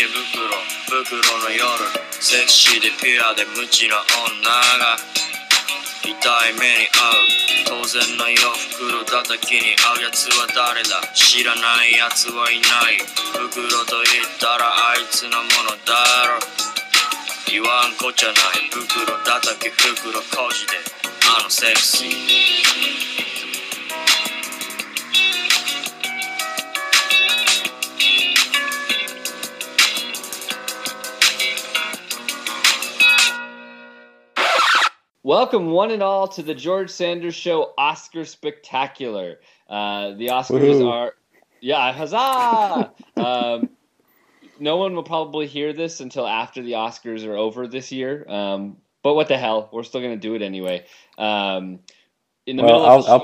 게 부끄러워 부끄러운 여름 섹시대 피하대 묻지나 온나가 이따위 매니 아웃 도전 너 옆으로 다다끼니 아우 야츠와 다르다 싫어나이 야츠와 이나이 부끄러워도 있다라 아이츠나 모노다로 이왕 꽂잖아이 부끄러워 다다끼 부끄러워 거지대 아노 섹시 Welcome, one and all, to the George Sanders Show Oscar Spectacular. The Oscars are... Yeah, huzzah! No one will probably hear this until after the Oscars are over this year. But what the hell? We're still going to do it anyway. I'll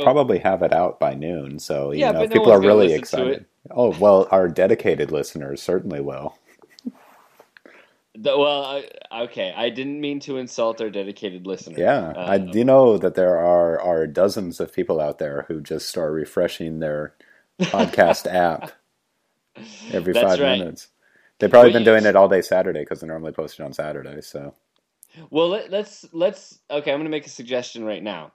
probably have it out by noon, so if people are really excited. Oh, well, our dedicated listeners certainly will. Okay, I didn't mean to insult our dedicated listeners. Yeah, I do know that there are dozens of people out there who just are refreshing their podcast app every 5 minutes. They've probably been doing it all day Saturday because they normally post it on Saturday. So, well, let's I'm going to make a suggestion right now.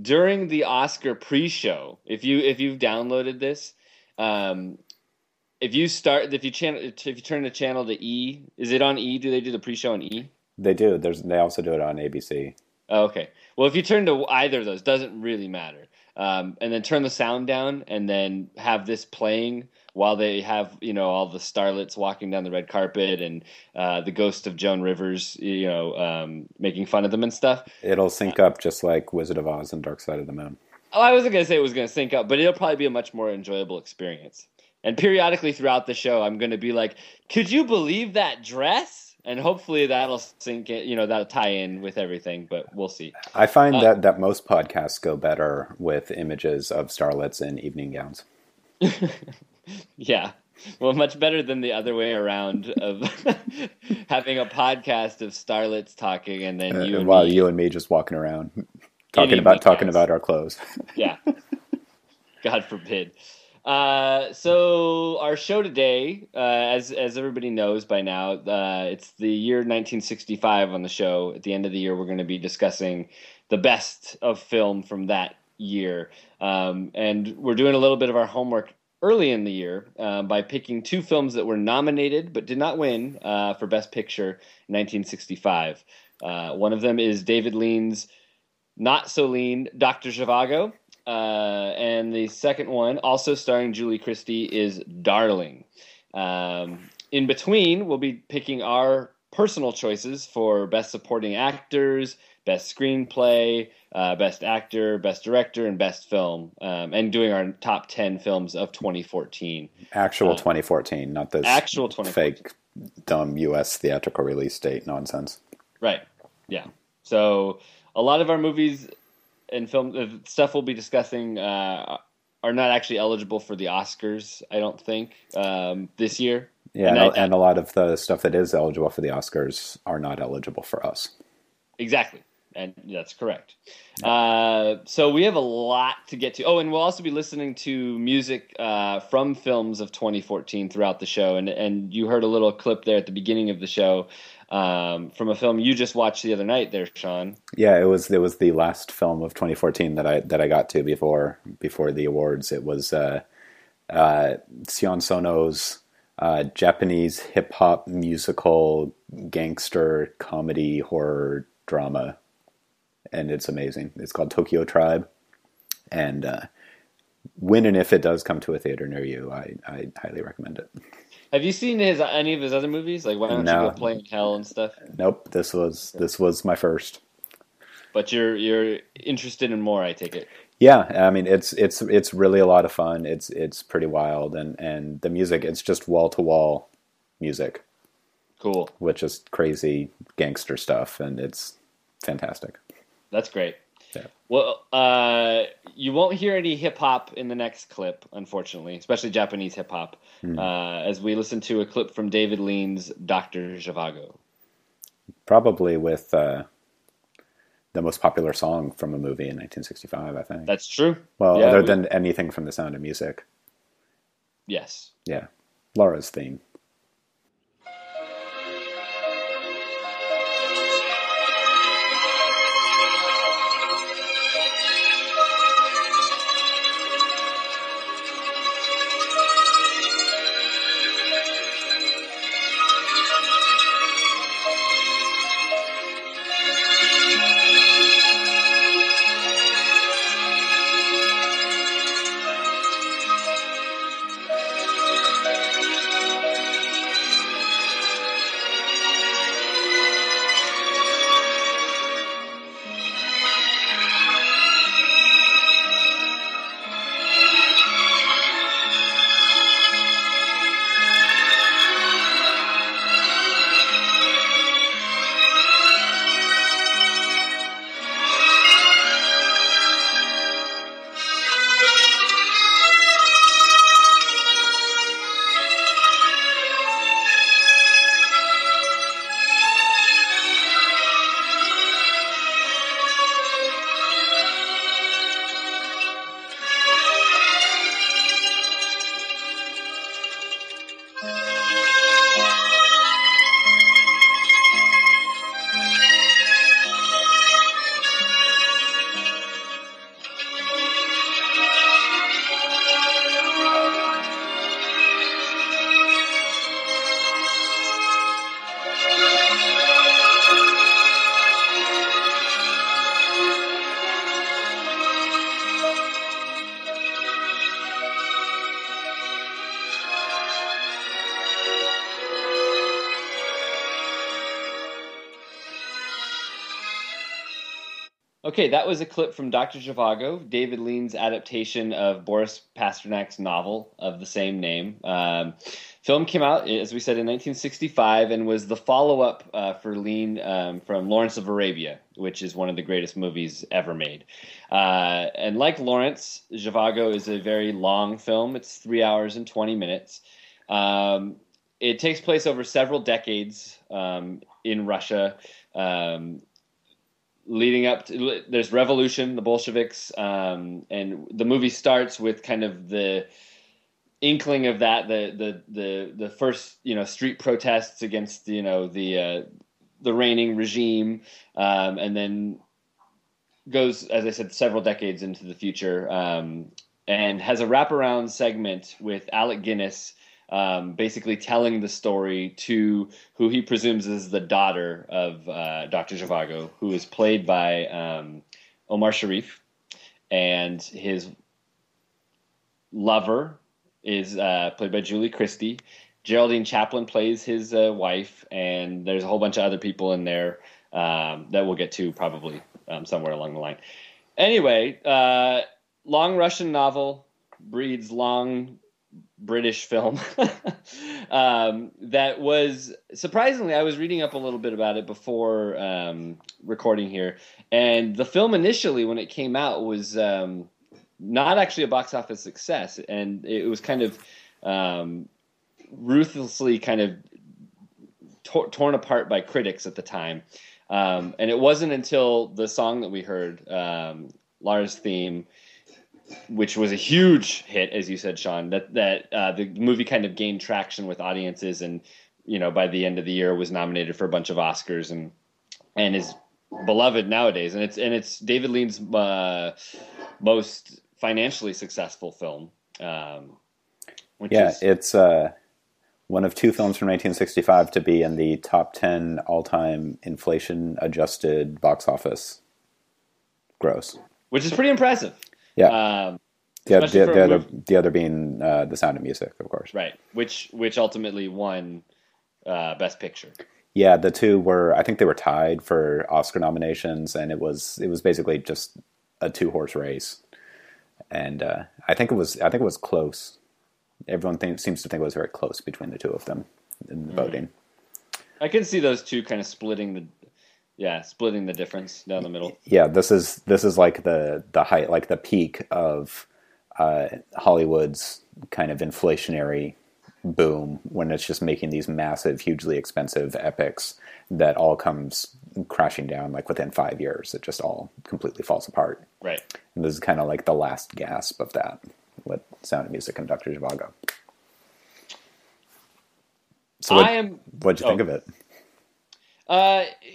During the Oscar pre-show, if you've downloaded this. If you turn the channel to E, is it on E? Do they do the pre-show on E? They do. They also do it on ABC. Oh, okay. Well, if you turn to either of those, doesn't really matter. And then turn the sound down, and then have this playing while they have all the starlets walking down the red carpet and the ghost of Joan Rivers, making fun of them and stuff. It'll sync up just like Wizard of Oz and Dark Side of the Moon. Oh, I wasn't gonna say it was gonna sync up, but it'll probably be a much more enjoyable experience. And periodically throughout the show, I'm going to be like, could you believe that dress? And hopefully that'll sink in, that'll tie in with everything, but we'll see. I find that most podcasts go better with images of starlets in evening gowns. Yeah. Well, much better than the other way around of having a podcast of starlets talking and then you and me just walking around talking about our clothes. Yeah. God forbid. So our show today, as everybody knows by now, it's the year 1965 on the show. At the end of the year, we're going to be discussing the best of film from that year. And we're doing a little bit of our homework early in the year by picking two films that were nominated but did not win for Best Picture in 1965. One of them is David Lean's not-so-lean Dr. Zhivago. And the second one, also starring Julie Christie, is Darling. In between, we'll be picking our personal choices for Best Supporting Actors, Best Screenplay, Best Actor, Best Director, and Best Film, and doing our top 10 films of 2014. Actual 2014, not this actual fake, dumb U.S. theatrical release date nonsense. Right, yeah. So a lot of our movies... and film stuff we'll be discussing are not actually eligible for the Oscars, I don't think, this year. Yeah, and a lot of the stuff that is eligible for the Oscars are not eligible for us. Exactly, and that's correct. Yeah. So we have a lot to get to. Oh, and we'll also be listening to music from films of 2014 throughout the show, and you heard a little clip there at the beginning of the show. From a film you just watched the other night there, Sean. Yeah, it was the last film of 2014 that I got to before the awards. It was Sion Sono's Japanese hip-hop musical gangster comedy horror drama. And it's amazing. It's called Tokyo Tribe. And when and if it does come to a theater near you, I highly recommend it. Have you seen any of his other movies? Like, Why Don't You Go Play in Hell and stuff? Nope, this was my first. But you're interested in more, I take it. Yeah, I mean it's really a lot of fun. It's pretty wild, and the music, it's just wall-to-wall music. Cool. Which is crazy gangster stuff, and it's fantastic. That's great. Yeah. Well, you won't hear any hip-hop in the next clip, unfortunately, especially Japanese hip-hop, as we listen to a clip from David Lean's Dr. Zhivago. Probably with the most popular song from a movie in 1965, I think. That's true. Well, yeah, other than anything from The Sound of Music. Yes. Yeah. Laura's theme. Okay, that was a clip from Dr. Zhivago, David Lean's adaptation of Boris Pasternak's novel of the same name. Film came out, as we said, in 1965 and was the follow-up for Lean from Lawrence of Arabia, which is one of the greatest movies ever made. And like Lawrence, Zhivago is a very long film. It's 3 hours and 20 minutes. It takes place over several decades in Russia, leading up to, there's revolution, the Bolsheviks, and the movie starts with kind of the inkling of that, the first, street protests against, the reigning regime, and then goes, as I said, several decades into the future, and has a wraparound segment with Alec Guinness, basically telling the story to who he presumes is the daughter of Dr. Zhivago, who is played by Omar Sharif, and his lover is played by Julie Christie. Geraldine Chaplin plays his wife, and there's a whole bunch of other people in there that we'll get to probably somewhere along the line. Anyway, long Russian novel breeds long British film that was, surprisingly, I was reading up a little bit about it before recording here, and the film initially when it came out was not actually a box office success, and it was kind of ruthlessly kind of torn apart by critics at the time, and it wasn't until the song that we heard, Lara's Theme, which was a huge hit, as you said, Sean, that the movie kind of gained traction with audiences, and by the end of the year was nominated for a bunch of Oscars and is beloved nowadays. And it's David Lean's most financially successful film. It's one of two films from 1965 to be in the top 10 all-time inflation-adjusted box office gross, which is pretty impressive. Yeah. The other being The Sound of Music, of course. Right. Which ultimately won Best Picture. Yeah, the two were, I think they were tied for Oscar nominations, and it was basically just a two-horse race. And I think it was close. Everyone seems to think it was very close between the two of them in the voting. I can see those two kind of splitting the difference down the middle. Yeah, this is like the height, like the peak of Hollywood's kind of inflationary boom, when it's just making these massive, hugely expensive epics that all comes crashing down like within 5 years. It just all completely falls apart. Right. And this is kind of like the last gasp of that with Sound of Music and Dr. Zhivago. So what'd you think of it?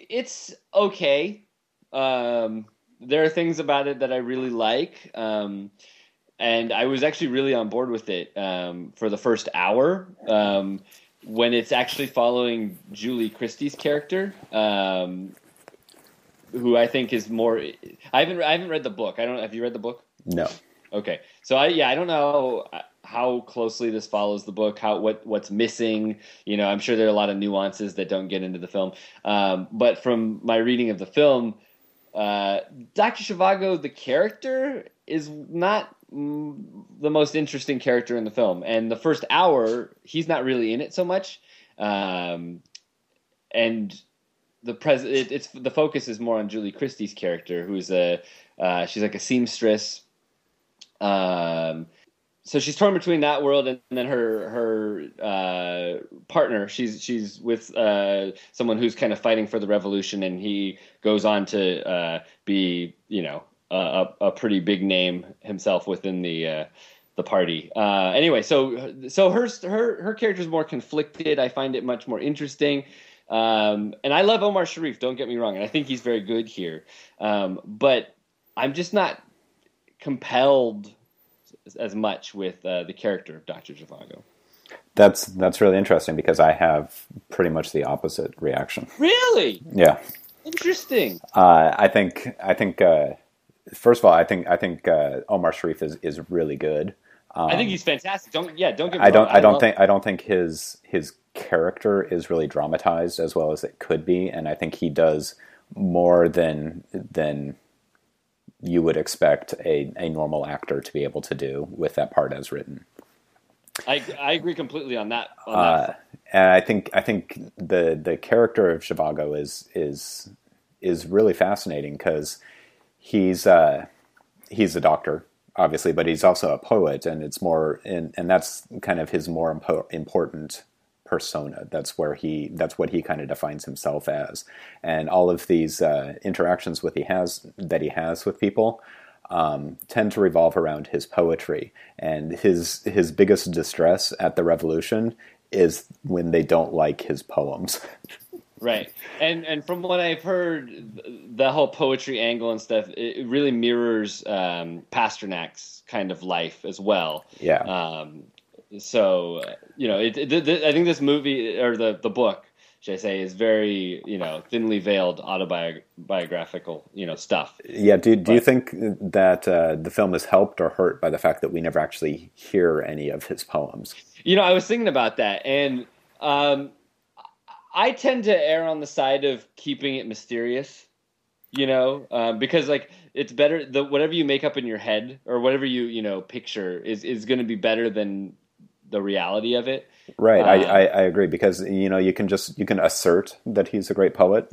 It's okay. There are things about it that I really like. And I was actually really on board with it, for the first hour, when it's actually following Julie Christie's character, who I think is more, I haven't read the book. Have you read the book? No. Okay. So I don't know how closely this follows the book, what's missing. I'm sure there are a lot of nuances that don't get into the film. But from my reading of the film, Dr. Zhivago, the character, is not the most interesting character in the film. And the first hour, he's not really in it so much. And the focus is more on Julie Christie's character, who's she's like a seamstress. So she's torn between that world and then her partner. She's with someone who's kind of fighting for the revolution, and he goes on to be a pretty big name himself within the party. Anyway, so her character's more conflicted. I find it much more interesting, and I love Omar Sharif. Don't get me wrong, and I think he's very good here. But I'm just not compelled as much with the character of Dr. Zhivago. That's really interesting, because I have pretty much the opposite reaction. Really? Yeah. Interesting. I think first of all, I think Omar Sharif is really good. I think he's fantastic. Don't get me wrong. I don't think his character is really dramatized as well as it could be, and I think he does more than you would expect a normal actor to be able to do with that part as written. I agree completely on that. And I think the character of Zhivago is really fascinating because he's a doctor, obviously, but he's also a poet, and it's more and that's kind of his more important persona. That's what he kind of defines himself as, and all of these interactions that he has with people tend to revolve around his poetry. And his biggest distress at the revolution is when they don't like his poems. Right. And from what I've heard, the whole poetry angle and stuff, it really mirrors Pasternak's kind of life as well. Yeah. I think this movie, or the book, should I say, is very, thinly veiled autobiographical, stuff. Yeah. Do you think that the film is helped or hurt by the fact that we never actually hear any of his poems? I was thinking about that, and I tend to err on the side of keeping it mysterious, because it's better whatever you make up in your head or whatever you picture is going to be better than the reality of it. Right. I agree, because you can assert that he's a great poet.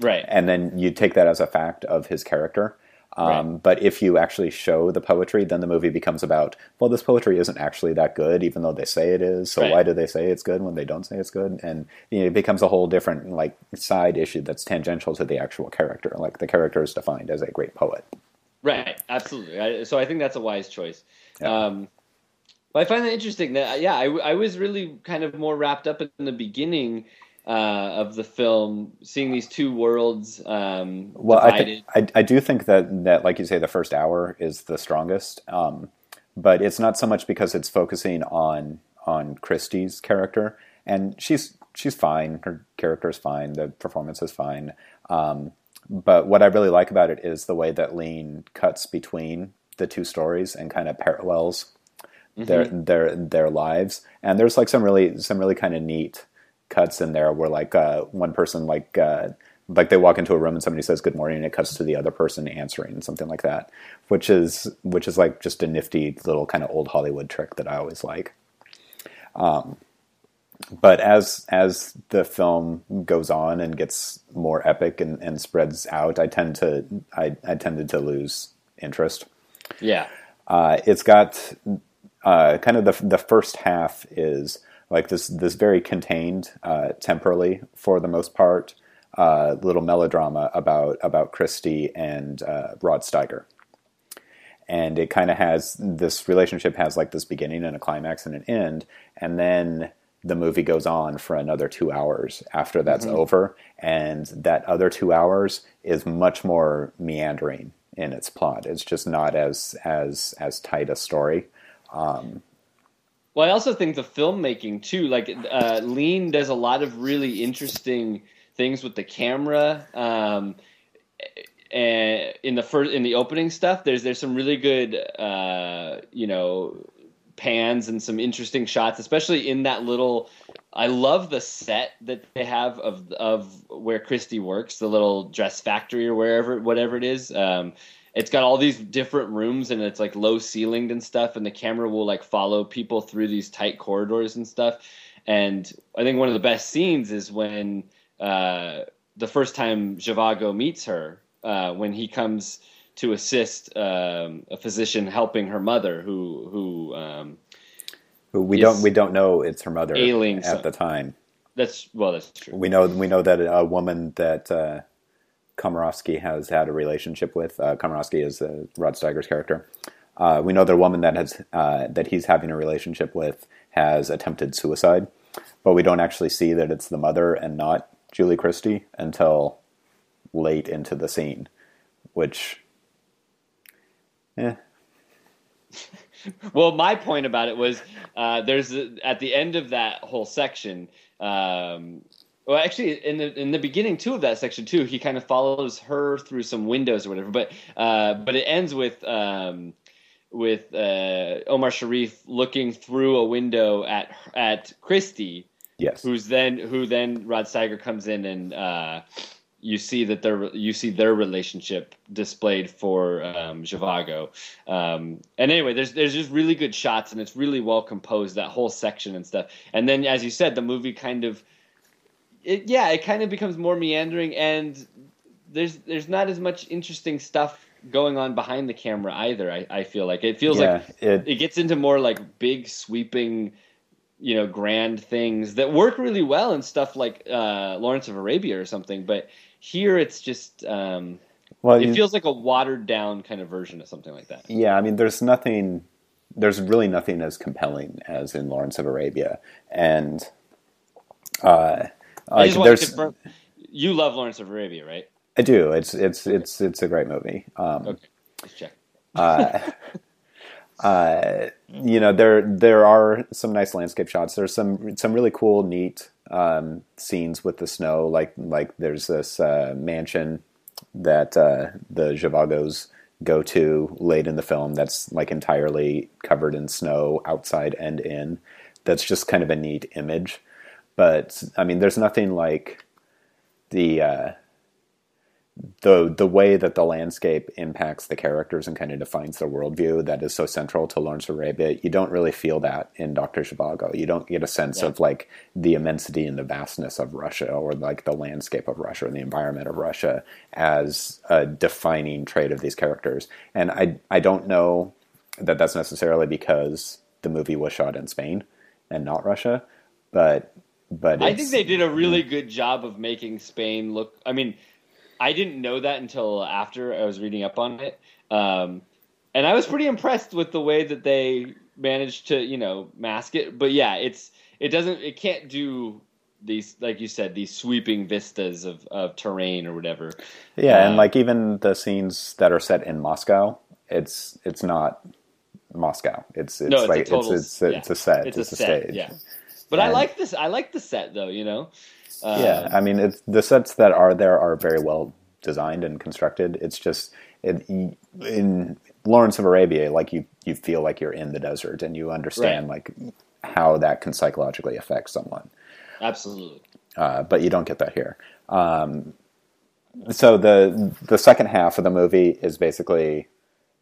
Right. And then you take that as a fact of his character. Right. But if you actually show the poetry, then the movie becomes about, well, this poetry isn't actually that good, even though they say it is. So why do they say it's good when they don't say it's good? And it becomes a whole different side issue that's tangential to the actual character. The character is defined as a great poet. Right. Absolutely. So I think that's a wise choice. Yeah. Well, I find that interesting. I was really kind of more wrapped up in the beginning of the film, seeing these two worlds divided. I do think that, like you say, the first hour is the strongest, but it's not so much because it's focusing on Christie's character, and she's fine. Her character is fine. The performance is fine. But what I really like about it is the way that Lean cuts between the two stories and kind of parallels their lives. And there's some really kind of neat cuts in there where one person they walk into a room and somebody says good morning, and it cuts to the other person answering, something like that, which is just a nifty little kind of old Hollywood trick that I always like. But as the film goes on and gets more epic and spreads out, I tended to lose interest. Yeah. It's got kind of the first half is this very contained, temporally for the most part, little melodrama about Christie and Rod Steiger, and it kind of has this relationship has this beginning and a climax and an end, and then the movie goes on for another 2 hours after that's over, and that other 2 hours is much more meandering in its plot. It's just not as tight a story. Well, I also think the filmmaking too, Lean does a lot of really interesting things with the camera. And in the opening stuff, there's some really good, pans and some interesting shots, especially in that little, I love the set that they have of where Christie works, the little dress factory or whatever it is. It's got all these different rooms, and it's low ceilinged and stuff, and the camera will follow people through these tight corridors and stuff. And I think one of the best scenes is when the first time Zhivago meets her, when he comes to assist a physician helping her mother, who we don't know it's her mother ailing at the time. That's true. We know that a woman that Komorowski has had a relationship with. Komorowski is Rod Steiger's character. We know that a woman that has that he's having a relationship with has attempted suicide, but we don't actually see that it's the mother and not Julie Christie until late into the scene, which. Yeah. Well, my point about it was at the end of that whole section. Well, actually, in the beginning too of that section too, he kind of follows her through some windows or whatever. But it ends with Omar Sharif looking through a window at Christie. Yes. Who then Rod Steiger comes in and you see their relationship displayed for Zhivago. And anyway, there's just really good shots, and it's really well composed, that whole section and stuff. And then, as you said, the movie kind of becomes more meandering, and there's not as much interesting stuff going on behind the camera either. I feel like it feels it gets into more like big sweeping, grand things that work really well in stuff like Lawrence of Arabia or something. But here it's just it feels like a watered down kind of version of something like that. Yeah, I mean, there's really nothing as compelling as in Lawrence of Arabia, and you love Lawrence of Arabia, right? I do. It's a great movie. Okay, let's check. There are some nice landscape shots. There's some really cool, neat scenes with the snow. Like there's this mansion that the Zhivagos go to late in the film that's like entirely covered in snow outside and in. That's just kind of a neat image. But I mean, there's nothing like the way that the landscape impacts the characters and kind of defines their worldview that is so central to Lawrence of Arabia. You don't really feel that in Dr. Zhivago. You don't get a sense of like the immensity and the vastness of Russia, or like the landscape of Russia and the environment of Russia as a defining trait of these characters. And I don't know that that's necessarily because the movie was shot in Spain and not Russia, but I think they did a really good job of making Spain look. I mean, I didn't know that until after I was reading up on it. And I was pretty impressed with the way that they managed to, mask it. But yeah, it can't do these, like you said, these sweeping vistas of terrain or whatever. Yeah. And like even the scenes that are set in Moscow, it's not Moscow. It's a set. Yeah. But I like this. I like the set, though. I mean, the sets that are there are very well designed and constructed. It's just in Lawrence of Arabia, like you feel like you're in the desert, and you understand like how that can psychologically affect someone. Absolutely. But you don't get that here. So the second half of the movie is basically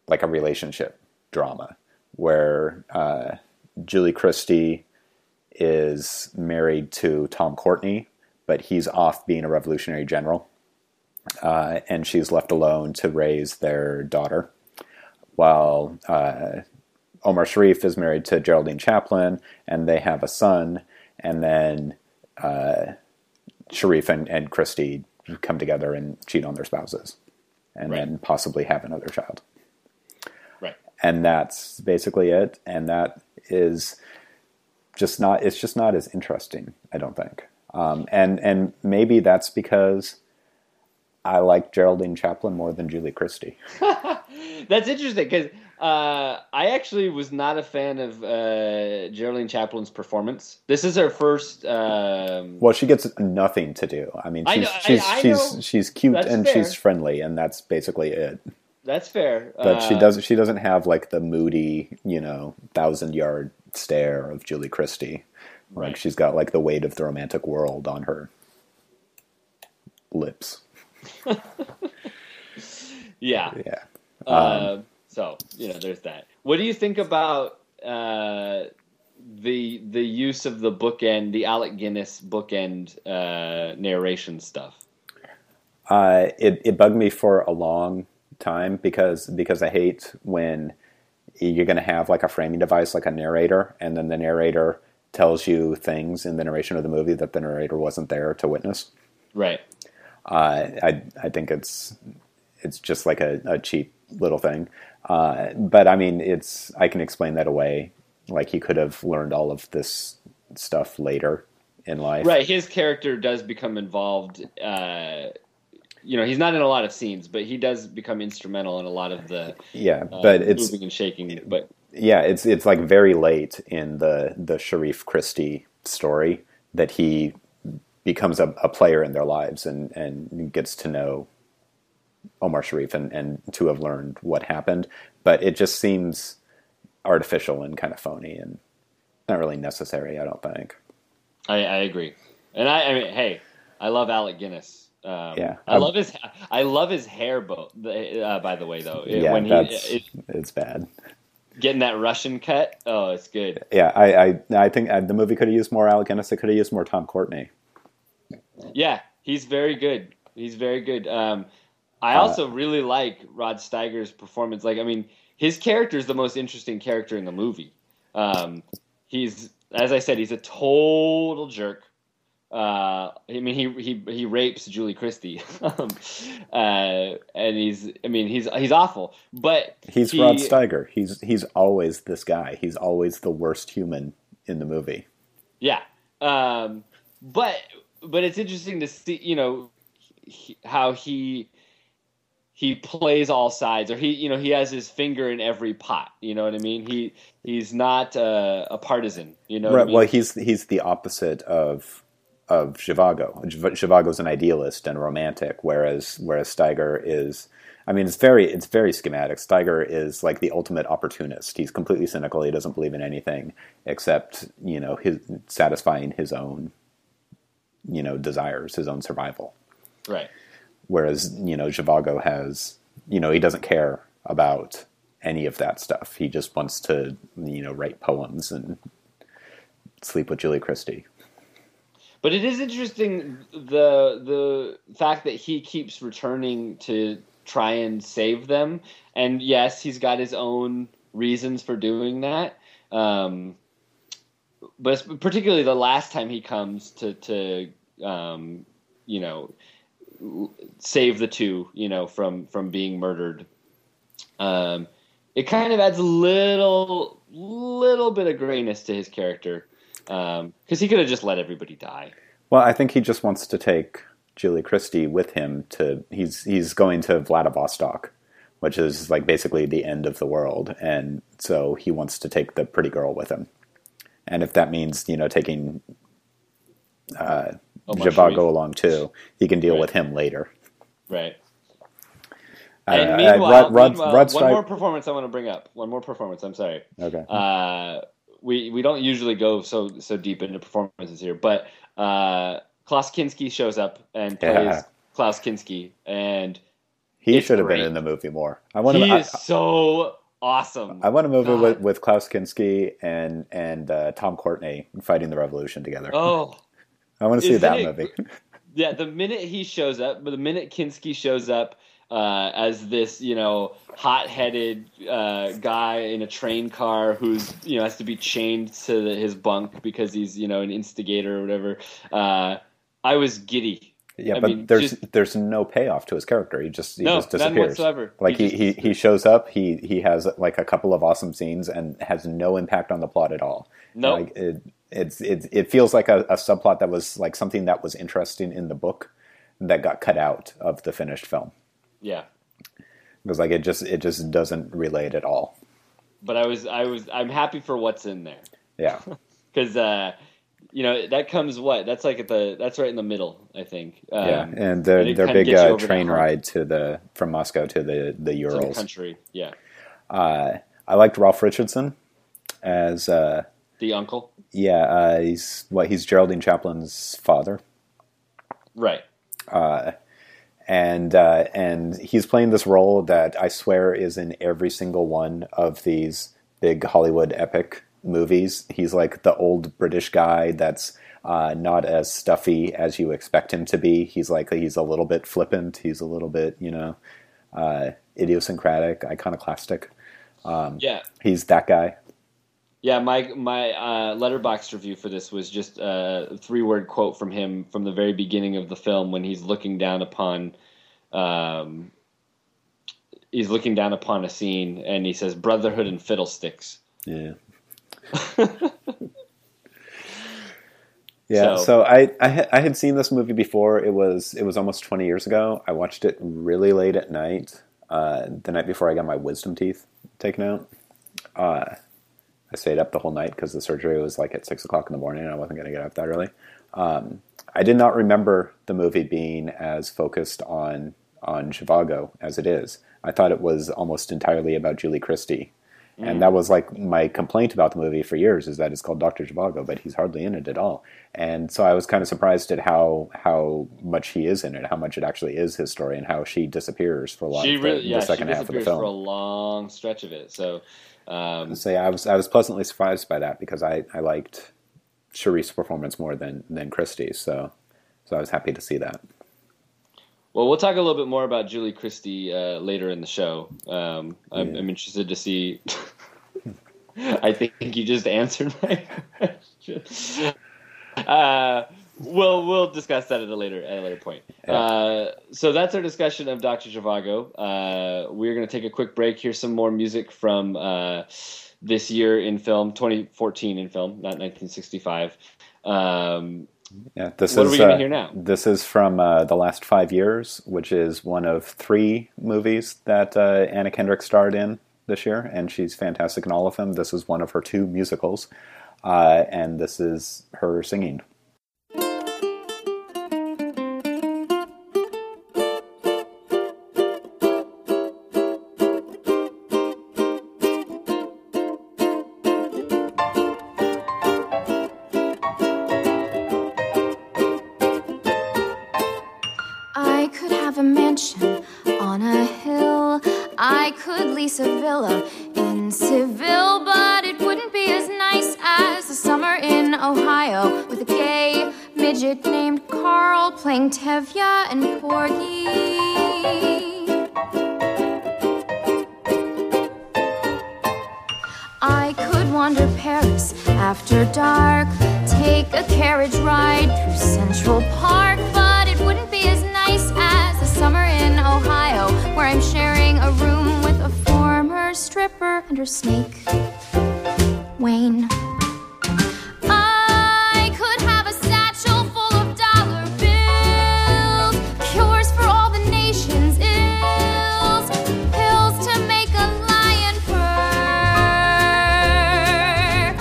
like a relationship drama where Julie Christie is married to Tom Courtenay, but he's off being a revolutionary general, and she's left alone to raise their daughter, while Omar Sharif is married to Geraldine Chaplin, and they have a son, and then Sharif and Christie come together and cheat on their spouses, and then possibly have another child. Right. And that's basically it, and that is just not as interesting, I don't think. And maybe that's because I like Geraldine Chaplin more than Julie Christie. That's interesting, because I actually was not a fan of Geraldine Chaplin's performance. This is her first. Well, she gets nothing to do. I mean, she's cute and fair. She's friendly, and that's basically it. That's fair. But she doesn't have like the moody, 1,000-yard stare of Julie Christie. Right. Like she's got like the weight of the romantic world on her lips. Yeah. So there's that. What do you think about the use of the bookend, the Alec Guinness bookend narration stuff? It bugged me for a long time because I hate when you're going to have like a framing device, like a narrator, and then the narrator tells you things in the narration of the movie that the narrator wasn't there to witness. Right. I think it's just like a cheap little thing. But I mean, I can explain that away. Like he could have learned all of this stuff later in life. Right. His character does become involved. He's not in a lot of scenes, but he does become instrumental in a lot of the but it's moving and shaking. But yeah, it's like very late in the Sharif Christie story that he becomes a player in their lives and gets to know Omar Sharif and to have learned what happened. But it just seems artificial and kind of phony and not really necessary, I don't think. I agree. And I mean, hey, I love Alec Guinness. Yeah, I love his hair. By the way, though, yeah, when it's bad. Getting that Russian cut, oh, it's good. Yeah, I think the movie could have used more Alec Guinness. It could have used more Tom Courtenay. Yeah, he's very good. He's very good. I also really like Rod Steiger's performance. Like, I mean, his character is the most interesting character in the movie. He's, as I said, he's a total jerk. I mean, he rapes Julie Christie, and he's awful. But he's Rod Steiger. He's always this guy. He's always the worst human in the movie. Yeah, but it's interesting to see, you know, how he plays all sides, or he has his finger in every pot. You know what I mean? He's not a partisan. You know, right? What I mean? Well, he's the opposite of Zhivago. Zhivago's an idealist and romantic, whereas Steiger is, I mean, it's very schematic. Steiger is like the ultimate opportunist. He's completely cynical. He doesn't believe in anything except, you know, his satisfying his own, you know, desires, his own survival. Right. Whereas, you know, Zhivago has, you know, he doesn't care about any of that stuff. He just wants to, you know, write poems and sleep with Julie Christie. But it is interesting the fact that he keeps returning to try and save them, and yes, he's got his own reasons for doing that. But particularly the last time he comes to you know, save the two, you know, from being murdered, it kind of adds a little bit of grayness to his character. Because he could have just let everybody die. Well, I think he just wants to take Julie Christie with him to. He's going to Vladivostok, which is like basically the end of the world, and so he wants to take the pretty girl with him. And if that means, you know, taking Zhivago along too, he can deal with him later. Right. And meanwhile, one more performance I want to bring up. One more performance. I'm sorry. Okay. We don't usually go so deep into performances here, but Klaus Kinski shows up and plays Klaus Kinski, and he should have been in the movie more. He is so awesome. I want a movie with Klaus Kinski and Tom Courtenay fighting the revolution together. Oh, I want to see that movie. Yeah, the minute Kinski shows up as this, you know, hot-headed guy in a train car who's, you know, has to be chained to his bunk because he's, you know, an instigator or whatever. I was giddy. Yeah, there's no payoff to his character. He just disappears. None whatsoever. Like he shows up. He has like a couple of awesome scenes and has no impact on the plot at all. No, nope. Like, it feels like a subplot that was like something that was interesting in the book that got cut out of the finished film. Yeah. Because like it just doesn't relate at all. But I'm happy for what's in there. Yeah. Because you know, that comes that's right in the middle, I think. Yeah, and their big train ride from Moscow to the Urals. To the country, yeah. I liked Ralph Richardson as the uncle. Yeah, he's Geraldine Chaplin's father. Right. And he's playing this role that I swear is in every single one of these big Hollywood epic movies. He's like the old British guy that's not as stuffy as you expect him to be. He's a little bit flippant. He's a little bit, you know, idiosyncratic, iconoclastic. Yeah, he's that guy. Yeah, my Letterboxd review for this was just a 3-word quote from him from the very beginning of the film when he's looking down upon a scene and he says, "Brotherhood and fiddlesticks." Yeah. Yeah. So I had seen this movie before. It was almost 20 years ago. I watched it really late at night, the night before I got my wisdom teeth taken out. I stayed up the whole night because the surgery was like at 6 o'clock in the morning and I wasn't going to get up that early. I did not remember the movie being as focused on Zhivago as it is. I thought it was almost entirely about Julie Christie And that was like my complaint about the movie for years, is that it's called Dr. Zhivago, but he's hardly in it at all. And so I was kind of surprised at how much he is in it, how much it actually is his story, and how she disappears for a lot of the second half of the film. She disappears for a long stretch of it. So yeah, I was pleasantly surprised by that, because I liked Sharif's performance more than Christie's. So I was happy to see that. Well, we'll talk a little bit more about Julie Christie later in the show. I'm interested to see. I think you just answered my question. We'll discuss that at a later point. So that's our discussion of Dr. Zhivago. We're going to take a quick break. Here's some more music from this year in film, 2014 in film, not 1965. Yeah, what are we going to hear now? This is from The Last 5 Years, which is one of 3 movies that Anna Kendrick starred in this year, and she's fantastic in all of them. This is one of her 2 musicals, and this is her singing. A villa in Seville, but it wouldn't be as nice as the summer in Ohio with a gay midget named Carl playing Tevya and Porgy. I could wander Paris after dark, take a carriage ride through Central Park, but it wouldn't be as nice as the summer in Ohio where I'm sharing a room with a stripper and her snake, Wayne. I could have a satchel full of dollar bills, cures for all the nation's ills, pills to make a lion purr.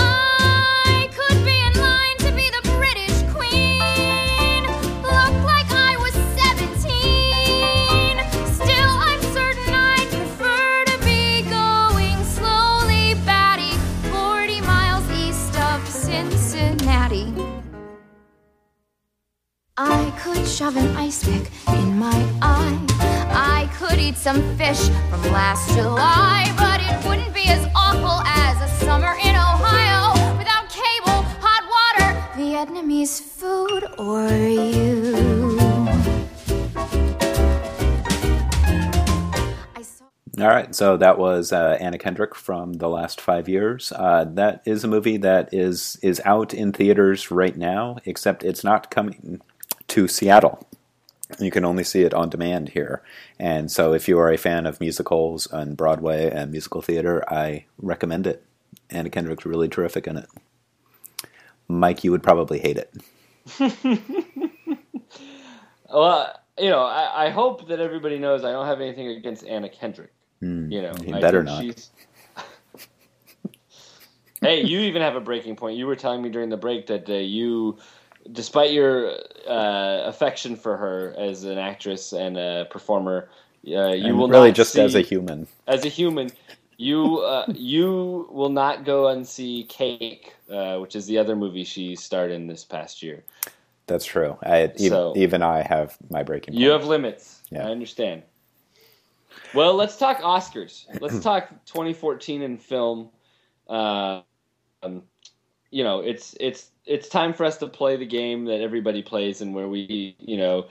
I could be in line to be the British queen, look like I was 17, still I'm certain I'd prefer slowly batty 40 miles east of Cincinnati. I could shove an ice pick in my eye, I could eat some fish from last July, but it wouldn't be as awful as a summer in Ohio without cable, hot water, Vietnamese food, or you. All right, so that was Anna Kendrick from The Last 5 Years. That is a movie that is out in theaters right now, except it's not coming to Seattle. You can only see it on demand here. And so if you are a fan of musicals on Broadway and musical theater, I recommend it. Anna Kendrick's really terrific in it. Mike, you would probably hate it. Well, you know, I hope that everybody knows I don't have anything against Anna Kendrick. You know, you better not. Hey, you even have a breaking point. You were telling me during the break that you, despite your affection for her as an actress and a performer, you will really not just see, as a human, you will not go and see Cake, which is the other movie she starred in this past year. That's true. Even I have my breaking point. You have limits. Yeah. I understand. Well, let's talk Oscars. Let's talk 2014 in film. You know, it's time for us to play the game that everybody plays, and where we, you know,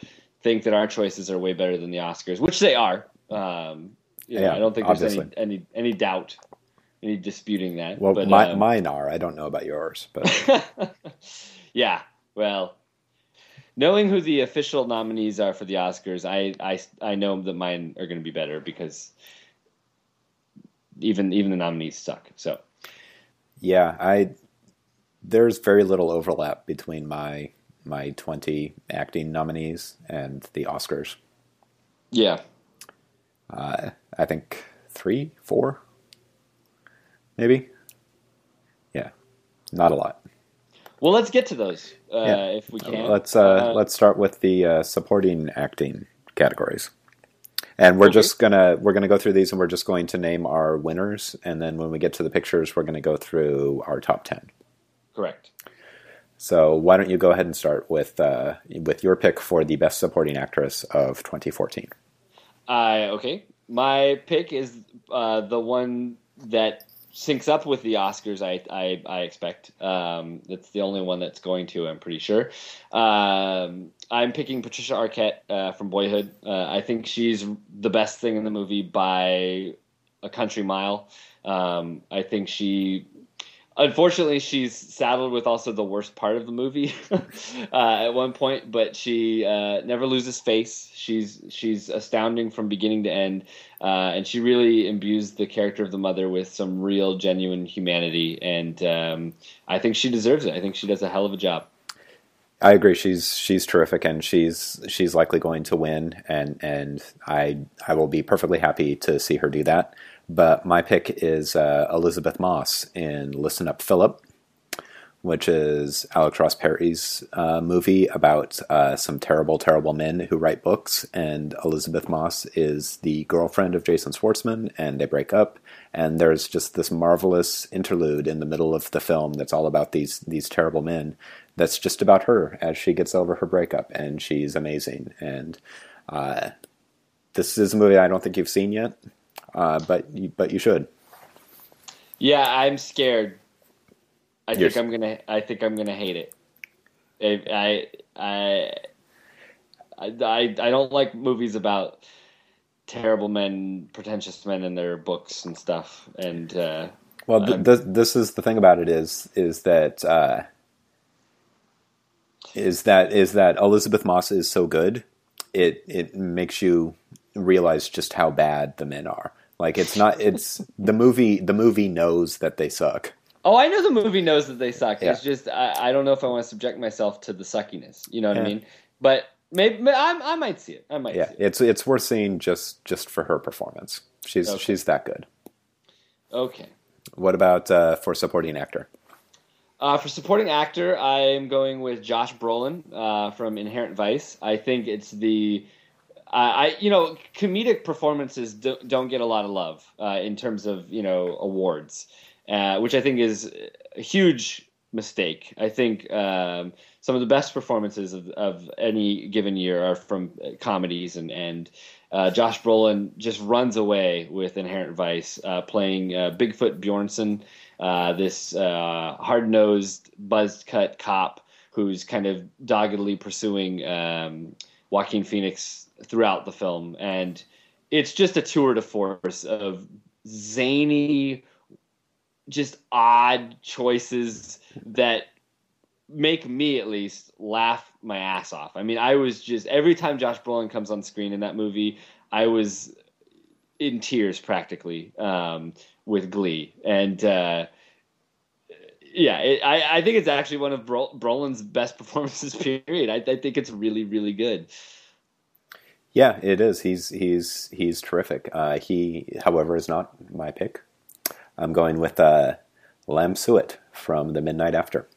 think that our choices are way better than the Oscars, which they are. I don't think there's any doubt, any disputing that. Well, but, mine are. I don't know about yours, but yeah. Well, knowing who the official nominees are for the Oscars, I know that mine are going to be better, because even the nominees suck. So, yeah, there's very little overlap between my 20 acting nominees and the Oscars. Yeah, I think 3, 4, maybe. Yeah, not a lot. Well, let's get to those if we can. Let's start with the supporting acting categories. And we're just gonna go through these, and we're just going to name our winners, and then when we get to the pictures, we're gonna go through our top 10. Correct. So why don't you go ahead and start with your pick for the Best Supporting Actress of 2014? Okay, my pick is the one that syncs up with the Oscars. I expect that's the only one that's going to. I'm pretty sure. I'm picking Patricia Arquette from Boyhood. I think she's the best thing in the movie by a country mile. I think she, unfortunately, she's saddled with also the worst part of the movie at one point, but she never loses face. She's astounding from beginning to end, and she really imbues the character of the mother with some real, genuine humanity, and I think she deserves it. I think she does a hell of a job. I agree. She's terrific, and she's likely going to win, and I will be perfectly happy to see her do that. But my pick is Elizabeth Moss in Listen Up, Philip, which is Alex Ross Perry's movie about some terrible, terrible men who write books. And Elizabeth Moss is the girlfriend of Jason Schwartzman, and they break up. And there's just this marvelous interlude in the middle of the film that's all about these terrible men. That's just about her as she gets over her breakup, and she's amazing. And this is a movie I don't think you've seen yet, but you should. Yeah, I'm scared. I think I'm gonna hate it. I don't like movies about terrible men, pretentious men, and their books and stuff. And well, this is the thing about it is that. Is that Elizabeth Moss is so good, it makes you realize just how bad the men are. Like it's the movie knows that they suck. Oh, I know the movie knows that they suck. Yeah. It's just I don't know if I want to subject myself to the suckiness. You know what I mean? But maybe I might see it. I might see it. It's worth seeing just for her performance. She's that good. Okay. What about for supporting actor? For supporting actor, I'm going with Josh Brolin from Inherent Vice. I think it's the, comedic performances don't get a lot of love in terms of awards, which I think is a huge mistake. I think some of the best performances of any given year are from comedies, and Josh Brolin just runs away with Inherent Vice, playing Bigfoot Bjornsson. This hard-nosed, buzz-cut cop who's kind of doggedly pursuing Joaquin Phoenix throughout the film. And it's just a tour de force of zany, just odd choices that make me, at least, laugh my ass off. I mean, I was just... Every time Josh Brolin comes on screen in that movie, I was in tears practically with glee. And I think it's actually one of Brolin's best performances, period. I think it's really, really good. Yeah, it is. He's terrific. He, however, is not my pick. I'm going with Lam Suet from The Midnight After.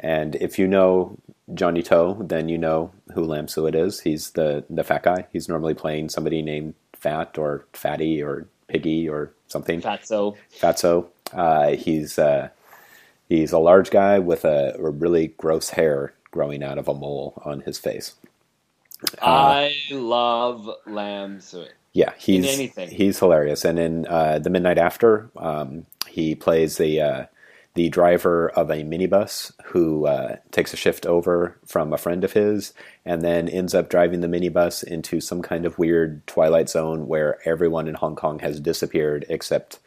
And if you know Johnny To, then you know who Lam Suet is. He's the fat guy. He's normally playing somebody named Fat or Fatty or Piggy or something. Fatso. He's a large guy with a really gross hair growing out of a mole on his face. I love Lam Suet. Yeah, he's hilarious. And in The Midnight After, he plays the driver of a minibus who takes a shift over from a friend of his and then ends up driving the minibus into some kind of weird Twilight Zone where everyone in Hong Kong has disappeared except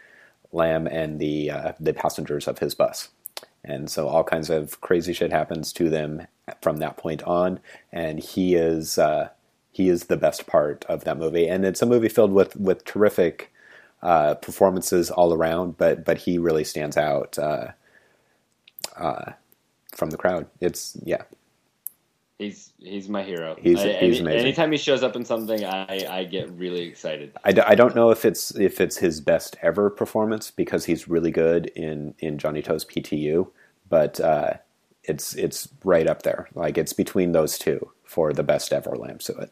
Lam and the passengers of his bus. And so all kinds of crazy shit happens to them from that point on, and he is the best part of that movie. And it's a movie filled with terrific performances all around, but he really stands out from the crowd. He's my hero. He's amazing. Anytime he shows up in something, I get really excited. I don't know if it's his best ever performance because he's really good in Johnny To's PTU, but it's right up there. Like it's between those two for the best ever Lam Suet.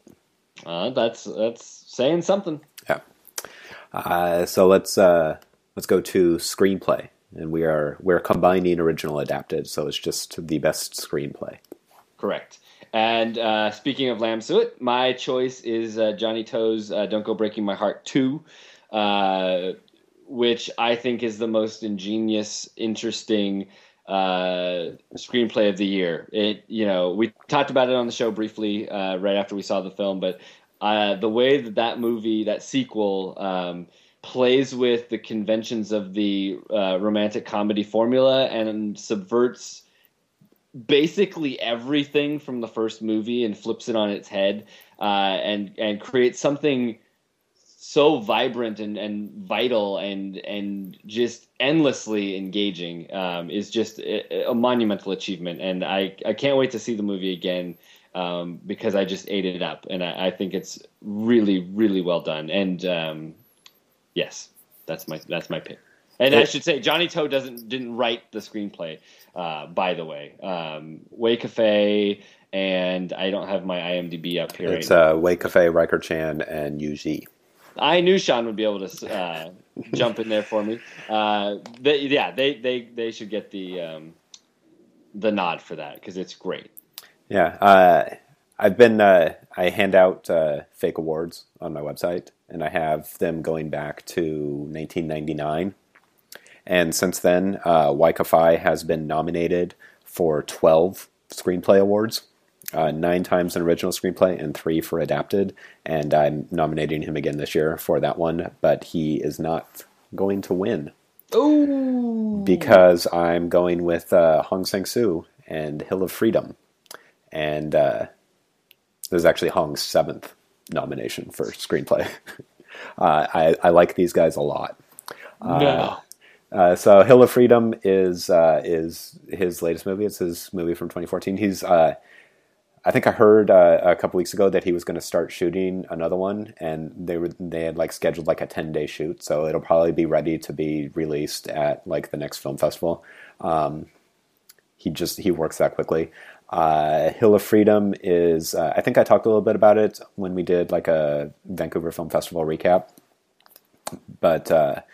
That's saying something. Yeah. So let's go to screenplay, and we're combining original adapted, so it's just the best screenplay. Correct. And speaking of Lam Suet, my choice is Johnny To's Don't Go Breaking My Heart 2, which I think is the most ingenious, interesting screenplay of the year. We talked about it on the show briefly right after we saw the film, but the way that movie, that sequel, plays with the conventions of the romantic comedy formula and subverts basically everything from the first movie and flips it on its head and creates something so vibrant and vital and just endlessly engaging is just a monumental achievement. And I can't wait to see the movie again because I just ate it up. And I think it's really, really well done. And yes, that's my pick. And I should say, Johnny To didn't write the screenplay, by the way. Wai Ka-fai, and I don't have my IMDb up here. It's Wai Ka-fai, Riker Chan, and Yu Ji. I knew Sean would be able to jump in there for me. They should get the nod for that because it's great. Yeah, I hand out fake awards on my website, and I have them going back to 1999. And since then, Wai Ka-fai has been nominated for 12 screenplay awards, 9 times in original screenplay and 3 for adapted. And I'm nominating him again this year for that one, but he is not going to win. Ooh! Because I'm going with Hong Sang-soo and Hill of Freedom. And this is actually Hong's 7th nomination for screenplay. I like these guys a lot. No. So Hill of Freedom is his latest movie. It's his movie from 2014. He's I think I heard a couple weeks ago that he was going to start shooting another one, and they had scheduled a 10-day shoot, so it'll probably be ready to be released at the next film festival. He works that quickly. Hill of Freedom is I think I talked a little bit about it when we did a Vancouver Film Festival recap, but.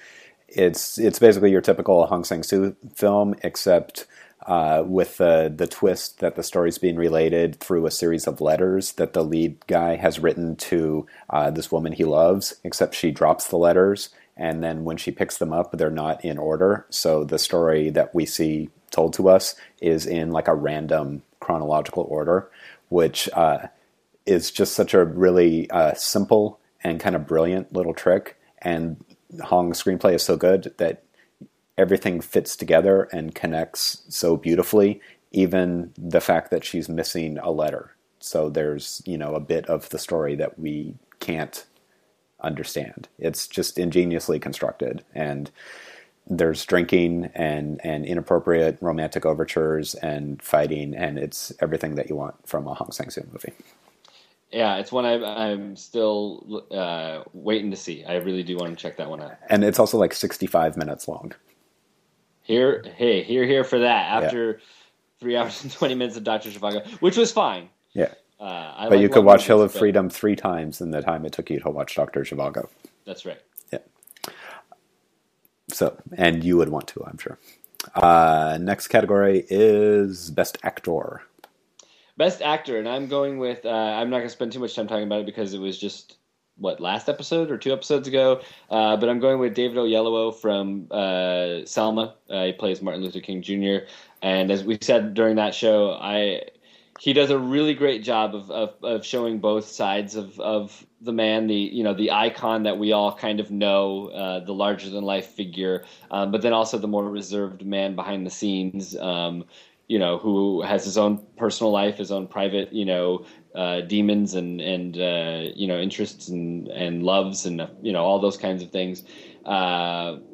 It's basically your typical Hong Sang-soo film, except with the twist that the story's being related through a series of letters that the lead guy has written to this woman he loves, except she drops the letters, and then when she picks them up, they're not in order. So the story that we see told to us is in a random chronological order, which is just such a really simple and kind of brilliant little trick. And Hong's screenplay is so good that everything fits together and connects so beautifully, even the fact that she's missing a letter. So there's, a bit of the story that we can't understand. It's just ingeniously constructed, and there's drinking and inappropriate romantic overtures and fighting, and it's everything that you want from a Hong Sang-soo movie. Yeah, it's one I'm still waiting to see. I really do want to check that one out. And it's also 65 minutes long. Here for that. After 3 hours and 20 minutes of Dr. Zhivago, which was fine. Yeah. But you could watch Hill of Freedom 3 times in the time it took you to watch Dr. Zhivago. That's right. Yeah. So, and you would want to, I'm sure. Next category is Best Actor. Best actor, and I'm going with, I'm not going to spend too much time talking about it because it was just, last episode or 2 episodes ago? But I'm going with David Oyelowo from Selma. He plays Martin Luther King Jr. And as we said during that show, he does a really great job of showing both sides of the man, the icon that we all kind of know, the larger-than-life figure, but then also the more reserved man behind the scenes, who has his own personal life, his own private, demons and interests and loves and, all those kinds of things. And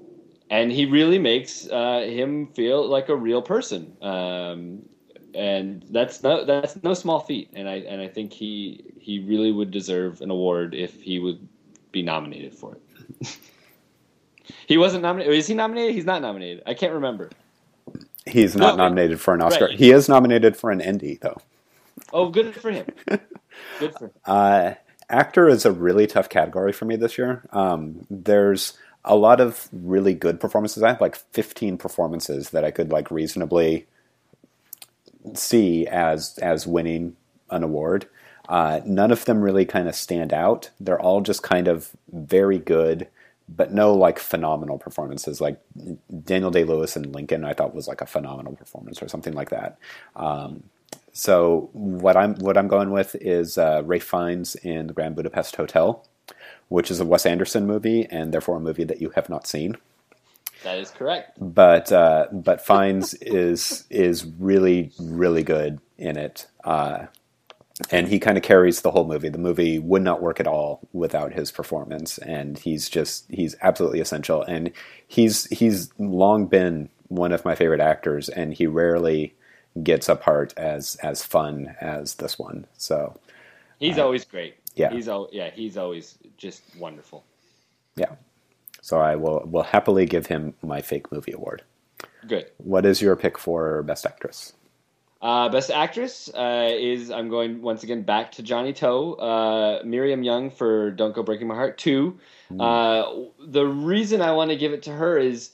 he really makes him feel like a real person. And that's no small feat. And I think he really would deserve an award if he would be nominated for it. He wasn't nominated. Is he nominated? He's not nominated. I can't remember. He's not nominated for an Oscar. Right. He is nominated for an Emmy, though. Oh, good for him. Good for him. Actor is a really tough category for me this year. There's a lot of really good performances. I have like 15 performances that I could like reasonably see as winning an award. None of them really kind of stand out. They're all just kind of very good, but no like phenomenal performances. Like Daniel Day-Lewis in Lincoln, I thought was like a phenomenal performance or something like that. So what I'm going with is Ralph Fiennes in The Grand Budapest Hotel, which is a Wes Anderson movie and therefore a movie that you have not seen. That is correct. But Fiennes is really, really good in it. And he kind of carries the whole movie. The movie would not work at all without his performance, and he's absolutely essential. And he's long been one of my favorite actors, and he rarely gets a part as fun as this one. So he's always great. Yeah. He's always just wonderful. Yeah. So I will happily give him my fake movie award. Good. What is your pick for Best Actress? Best Actress is, I'm going once again back to Johnny To, Miriam Young for Don't Go Breaking My Heart 2. The reason I want to give it to her is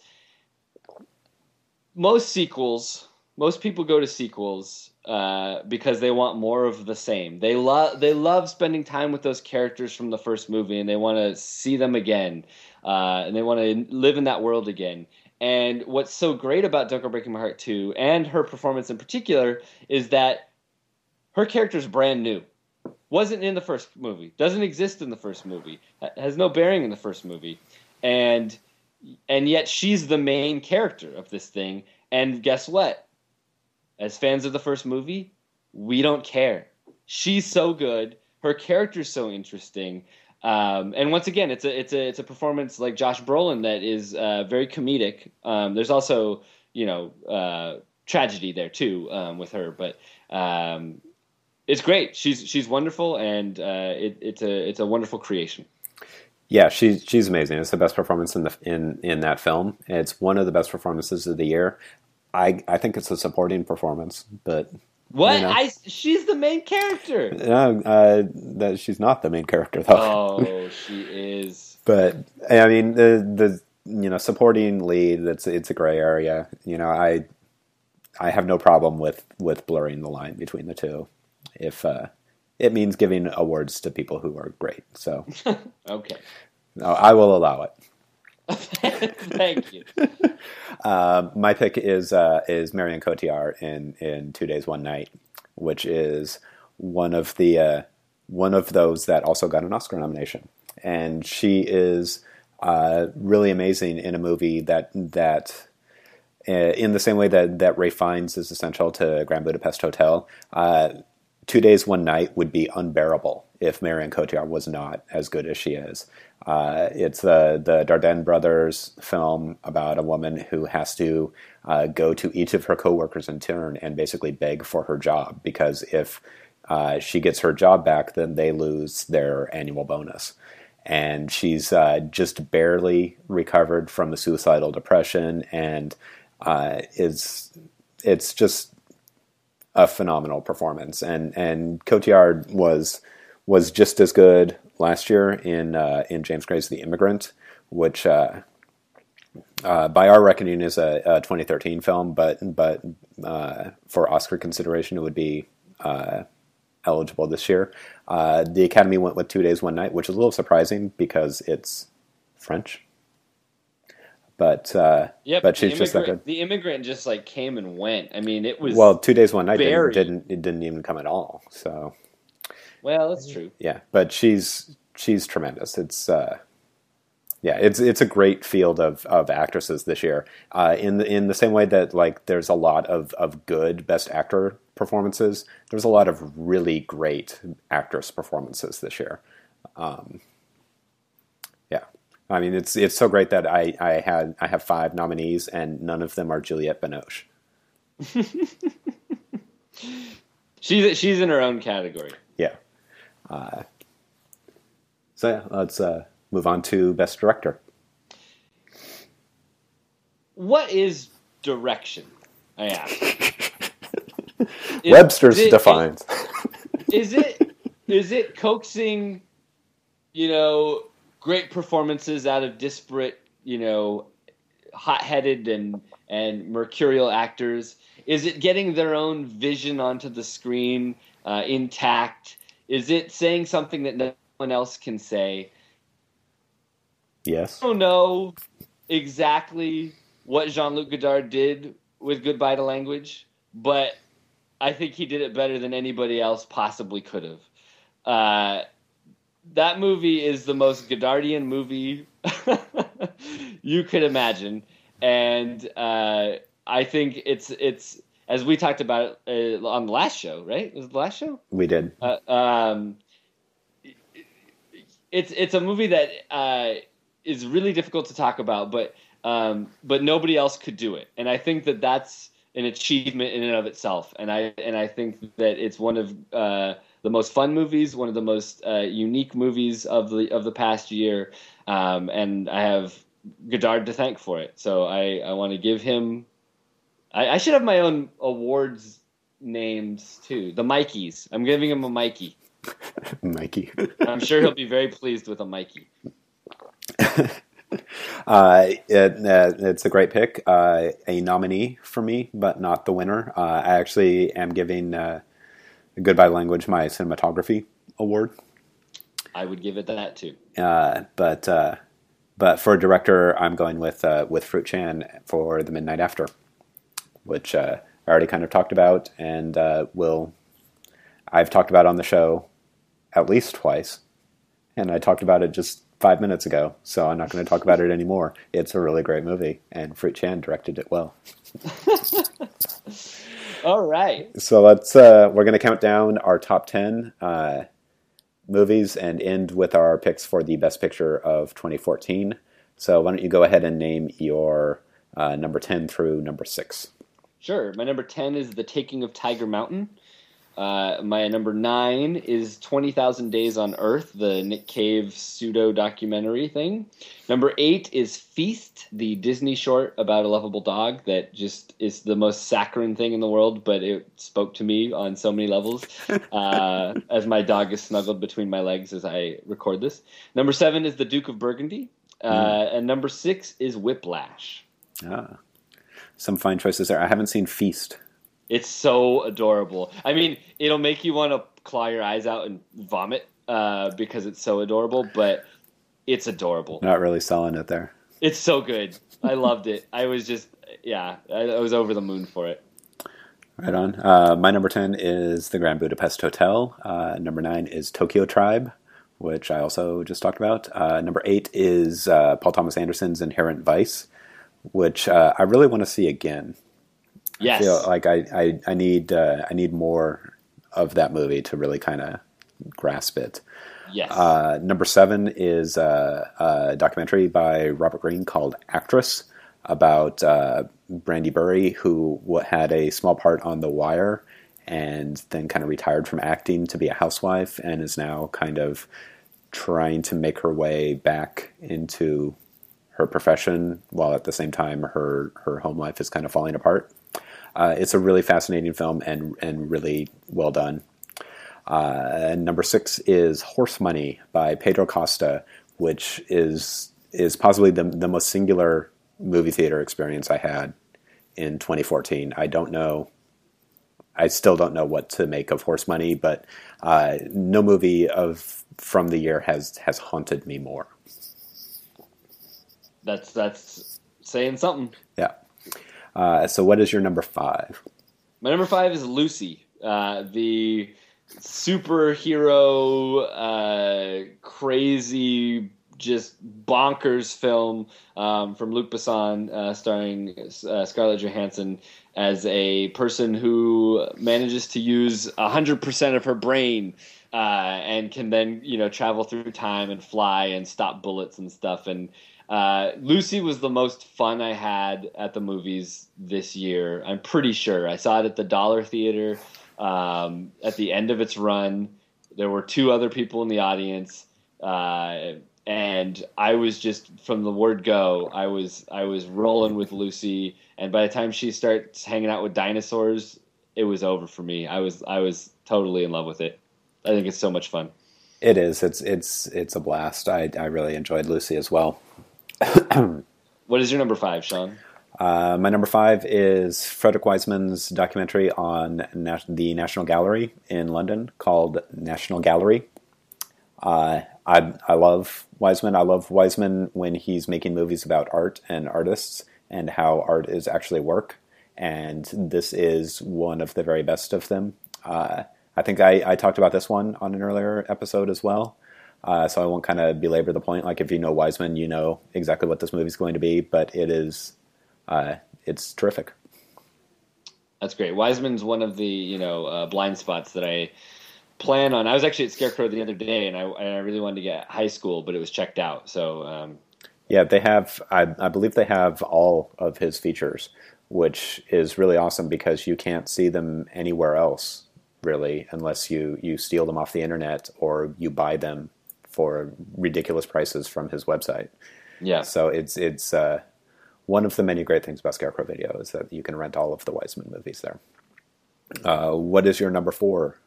most people go to sequels because they want more of the same. They love spending time with those characters from the first movie, and they want to see them again, and they want to live in that world again. And what's so great about Don't Go Breaking My Heart 2 and her performance in particular is that her character's brand new. Wasn't in the first movie. Doesn't exist in the first movie. Has no bearing in the first movie. And yet she's the main character of this thing. And guess what? As fans of the first movie, we don't care. She's so good. Her character's so interesting. And once again, it's a performance like Josh Brolin that is very comedic. There's also tragedy there too with her, but it's great. She's wonderful, and it's a wonderful creation. Yeah, she's amazing. It's the best performance in that film. It's one of the best performances of the year. I think it's a supporting performance, but. What? She's the main character. No, that she's not the main character though. Oh, she is. But I mean, the supporting lead. It's a gray area. I have no problem with blurring the line between the two, if it means giving awards to people who are great. So okay, no, I will allow it. Thank you. My pick is Marianne Cotillard in 2 Days, One Night, which is one of those that also got an Oscar nomination, and she is really amazing in a movie that in the same way that Ralph Fiennes is essential to Grand Budapest Hotel. 2 Days, One Night would be unbearable if Marianne Cotillard was not as good as she is. It's the Dardenne brothers film about a woman who has to go to each of her coworkers in turn and basically beg for her job, because if she gets her job back, then they lose their annual bonus. And she's just barely recovered from a suicidal depression, and it's just a phenomenal performance. And Cotillard was just as good last year in James Gray's The Immigrant, which by our reckoning is a 2013 film, but for Oscar consideration it would be eligible this year. The Academy went with 2 Days, One Night, which is a little surprising because it's French. But she's just that good. The Immigrant just like came and went. I mean, it was 2 Days, One Night didn't even come at all. So. Well, that's true. Yeah, but she's tremendous. It's it's a great field of actresses this year. In the same way that like there's a lot of good Best Actor performances, there's a lot of really great actress performances this year. Yeah, I mean it's so great that I have 5 nominees and none of them are Juliette Binoche. She's in her own category. Yeah. Let's move on to Best Director. What is direction? I ask. Webster's defines. Is it coaxing you know, great performances out of disparate, you know, hot-headed and mercurial actors? Is it getting their own vision onto the screen intact? Is it saying something that no one else can say? Yes. I don't know exactly what Jean-Luc Godard did with Goodbye to Language, but I think he did it better than anybody else possibly could have. That movie is the most Godardian movie you could imagine. And I think it's as we talked about it, on the last show, right? Was it the last show? We did. It's a movie that is really difficult to talk about, but nobody else could do it. And I think that that's an achievement in and of itself. And I think that it's one of the most fun movies, one of the most unique movies of the past year. And I have Godard to thank for it. So I want to give him... I should have my own awards names, too. The Mikeys. I'm giving him a Mikey. Mikey. I'm sure he'll be very pleased with a Mikey. It's a great pick. A nominee for me, but not the winner. I actually am giving... Goodbye Language, my cinematography award. I would give it that too. But for a director, I'm going with Fruit Chan for The Midnight After, which I already kind of talked about, and I've talked about on the show at least twice, and I talked about it just 5 minutes ago, so I'm not going to talk about it anymore. It's a really great movie, and Fruit Chan directed it well. All right. So let's we're going to count down our top 10 movies and end with our picks for the Best Picture of 2014. So why don't you go ahead and name your number 10 through number 6. Sure. My number 10 is The Taking of Tiger Mountain. My number 9 is 20,000 Days on Earth, the Nick Cave pseudo-documentary thing. Number 8 is Feast, the Disney short about a lovable dog that just is the most saccharine thing in the world, but it spoke to me on so many levels as my dog is snuggled between my legs as I record this. Number 7 is The Duke of Burgundy, and number 6 is Whiplash. Ah, some fine choices there. I haven't seen Feast. It's so adorable. I mean, it'll make you want to claw your eyes out and vomit because it's so adorable, but it's adorable. Not really selling it there. It's so good. I loved it. I was just, I was over the moon for it. Right on. My number 10 is The Grand Budapest Hotel. Number 9 is Tokyo Tribe, which I also just talked about. Number 8 is Paul Thomas Anderson's Inherent Vice, which I really want to see again. Yes. I feel like I need more of that movie to really kind of grasp it. Yes. Number 7 is a documentary by Robert Greene called Actress about Brandy Bury, who had a small part on The Wire and then kind of retired from acting to be a housewife and is now kind of trying to make her way back into her profession while at the same time her home life is kind of falling apart. It's a really fascinating film and really well done. And number 6 is Horse Money by Pedro Costa, which is possibly the most singular movie theater experience I had in 2014. I still don't know what to make of Horse Money, but no movie from the year has haunted me more. That's saying something. Yeah. So what is your number 5? My number 5 is Lucy, the superhero, crazy, just bonkers film from Luc Besson starring Scarlett Johansson as a person who manages to use 100% of her brain and can then, you know, travel through time and fly and stop bullets and stuff. And Lucy was the most fun I had at the movies this year. I'm pretty sure I saw it at the Dollar Theater at the end of its run. There were 2 other people in the audience, and I was just from the word go. I was rolling with Lucy, and by the time she starts hanging out with dinosaurs, it was over for me. I was totally in love with it. I think it's so much fun. It is. It's a blast. I really enjoyed Lucy as well. What is your number 5, Sean? My number 5 is Frederick Wiseman's documentary on the National Gallery in London called National Gallery. I love Wiseman. I love Wiseman when he's making movies about art and artists and how art is actually work. And this is one of the very best of them. I think I talked about this one on an earlier episode as well. So I won't kind of belabor the point. Like, if you know Wiseman, you know exactly what this movie is going to be. But it is... it's terrific. That's great. Wiseman's one of the, blind spots that I plan on. I was actually at Scarecrow the other day, and I really wanted to get High School, but it was checked out. So yeah, they have. I believe they have all of his features, which is really awesome because you can't see them anywhere else really, unless you steal them off the internet or you buy them for ridiculous prices from his website. Yeah. So it's. One of the many great things about Scarecrow Video is that you can rent all of the Wiseman movies there. What is your number 4?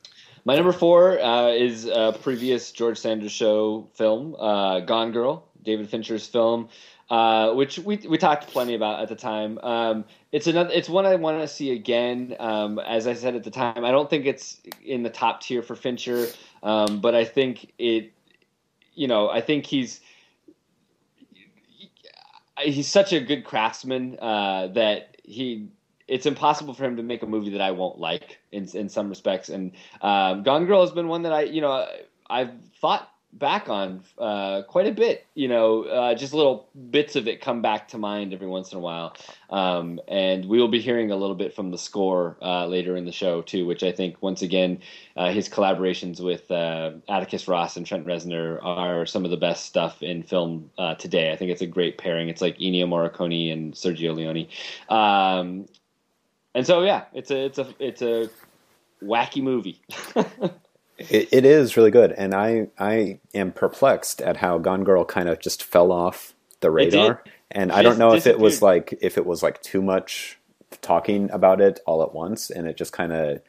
My number 4 is a previous George Sanders Show film, Gone Girl, David Fincher's film, which we talked plenty about at the time. It's one I want to see again. As I said at the time, I don't think it's in the top tier for Fincher, but I think he's such a good craftsman that it's impossible for him to make a movie that I won't like in some respects. And Gone Girl has been one that I've thought back on quite a bit. Just little bits of it come back to mind every once in a while. And we will be hearing a little bit from the score later in the show too, which I think once again his collaborations with Atticus Ross and Trent Reznor are some of the best stuff in film today. I think it's a great pairing. It's like Ennio Morricone and Sergio Leone. And so yeah, it's a wacky movie. It is really good, and I am perplexed at how Gone Girl kind of just fell off the radar. And I don't know if it was like too much talking about it all at once, and it just kind of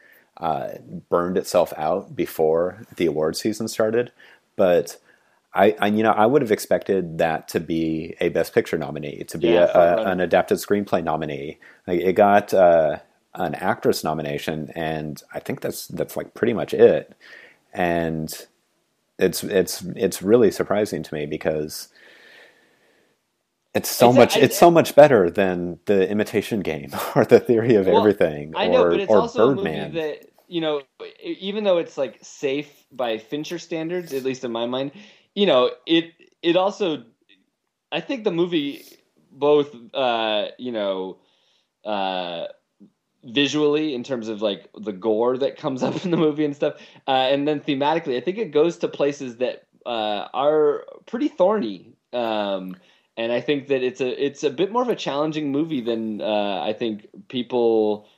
burned itself out before the award season started. But I would have expected that to be a Best Picture nominee, to be an adapted screenplay nominee. Like, it got an actress nomination, and I think that's like pretty much it. And it's really surprising to me because it's so much better than The Imitation Game or The Theory of Everything or Birdman. That, even though it's like safe by Fincher standards, at least in my mind, it also, I think the movie both, visually in terms of like the gore that comes up in the movie and stuff, and then thematically I think it goes to places that are pretty thorny, and I think that it's a bit more of a challenging movie than I think people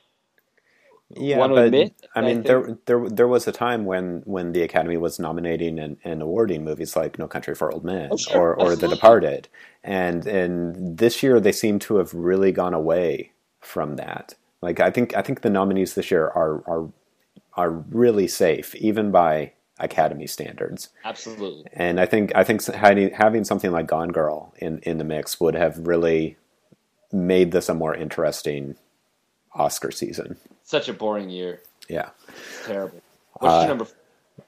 want to admit. I mean, there was a time when the Academy was nominating and awarding movies like No Country for Old Men or The Departed, and this year they seem to have really gone away from that. Like, I think the nominees this year are really safe, even by Academy standards. Absolutely. And I think having something like Gone Girl in the mix would have really made this a more interesting Oscar season. Such a boring year. Yeah. It's terrible. What's your number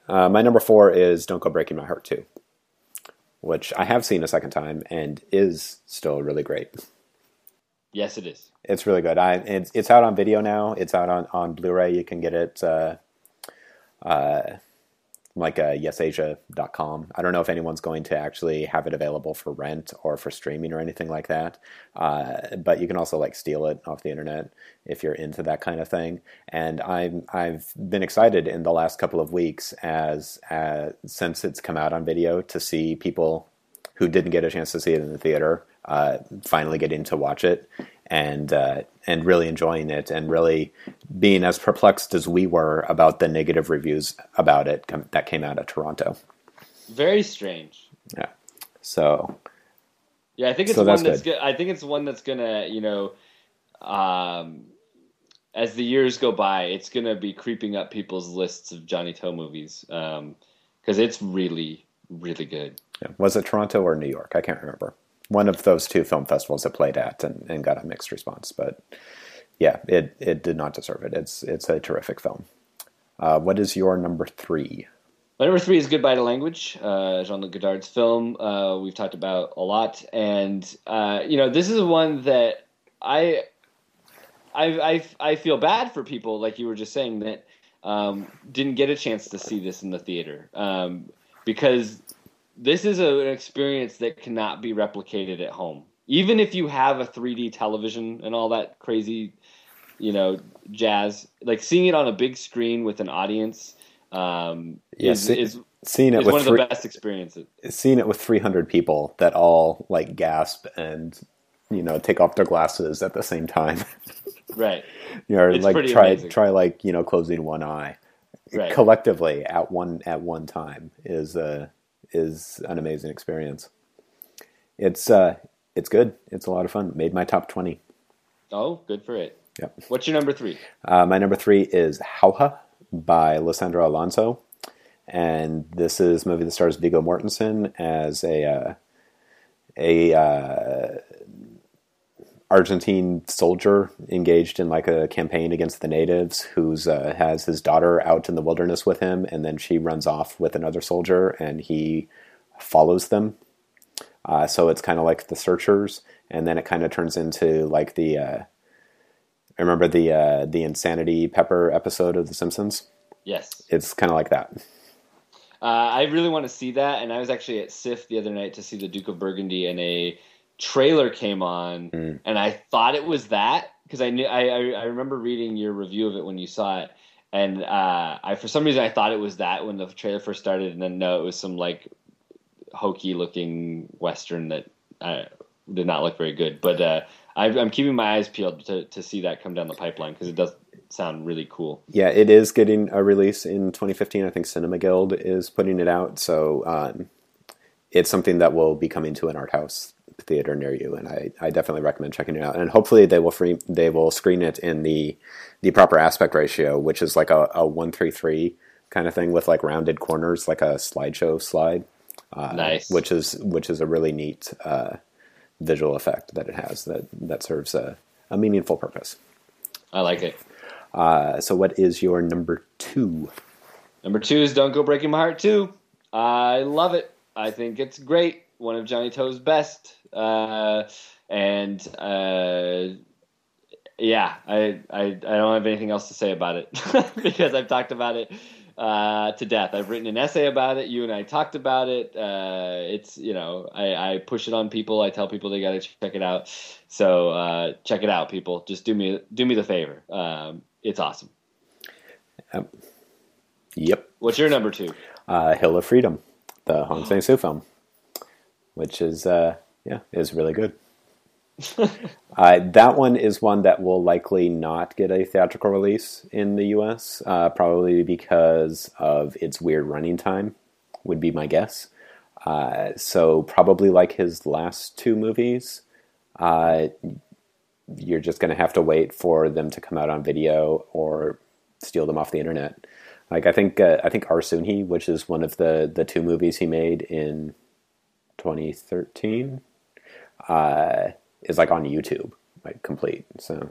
4? My number 4 is Don't Go Breaking My Heart 2, which I have seen a second time and is still really great. Yes, it is. It's really good. It's out on video now. It's out on Blu-ray. You can get it yesasia.com. I don't know if anyone's going to actually have it available for rent or for streaming or anything like that. But you can also like steal it off the internet if you're into that kind of thing. And I've been excited in the last couple of weeks since it's come out on video to see people who didn't get a chance to see it in the theater finally getting to watch it and really enjoying it and really being as perplexed as we were about the negative reviews about it that came out of Toronto. Very strange. Yeah. So. Yeah, I think it's one that's gonna as the years go by, it's gonna be creeping up people's lists of Johnny To movies. because it's really, really good. Yeah. Was it Toronto or New York? I can't remember. One of those two film festivals it played at and got a mixed response. But yeah, it did not deserve it. It's a terrific film. What is your number three? My number three is Goodbye to Language, Jean-Luc Godard's film we've talked about a lot. And, this is one that I feel bad for people, like you were just saying, that didn't get a chance to see this in the theater. Because this is an experience that cannot be replicated at home. Even if you have a 3D television and all that crazy, jazz, like seeing it on a big screen with an audience is one of the best experiences. Seeing it with 300 people that all like gasp and take off their glasses at the same time, right? It's like try like closing one eye, right, collectively at one time is an amazing experience. It's good. It's a lot of fun. Made my top 20. Oh, good for it. Yep. What's your number three? My number three is Hauha by Lisandro Alonso, and this is a movie that stars Viggo Mortensen as a Argentine soldier engaged in like a campaign against the natives, who's has his daughter out in the wilderness with him, and then she runs off with another soldier, and he follows them. So it's kind of like The Searchers, and then it kind of turns into like the. I remember the Insanity Pepper episode of The Simpsons. Yes. It's kind of like that. I really want to see that, and I was actually at SIFF the other night to see The Duke of Burgundy, and a trailer came on, and I thought it was that, because I remember reading your review of it when you saw it, and for some reason I thought it was that when the trailer first started, and then no, it was some like hokey-looking Western that did not look very good, but... I'm keeping my eyes peeled to see that come down the pipeline, because it does sound really cool. Yeah, it is getting a release in 2015. I think Cinema Guild is putting it out. So it's something that will be coming to an art house theater near you, and I definitely recommend checking it out. And hopefully they will screen it in the proper aspect ratio, which is like a 1:3:3 kind of thing with like rounded corners, like a slideshow slide. Nice. Which is a really neat... visual effect that it has that serves a meaningful purpose. I like it. So what is your number two? Number two is Don't Go Breaking My Heart 2. I love it. I think it's great. One of Johnny To's best. I don't have anything else to say about it because I've talked about it to death. I've written an essay about it. You and I talked about it. It's, I push it on people. I tell people they got to check it out. So check it out, people. Just do me the favor. It's awesome. Yep. What's your number two? Hill of Freedom, the Hong Sang-soo film, which is really good. That one is one that will likely not get a theatrical release in the U.S., probably because of its weird running time, would be my guess. So probably like his last two movies, you're just going to have to wait for them to come out on video or steal them off the internet. Like I think Ar Soon-hee, which is one of the two movies he made in 2013, is like on YouTube, like complete. So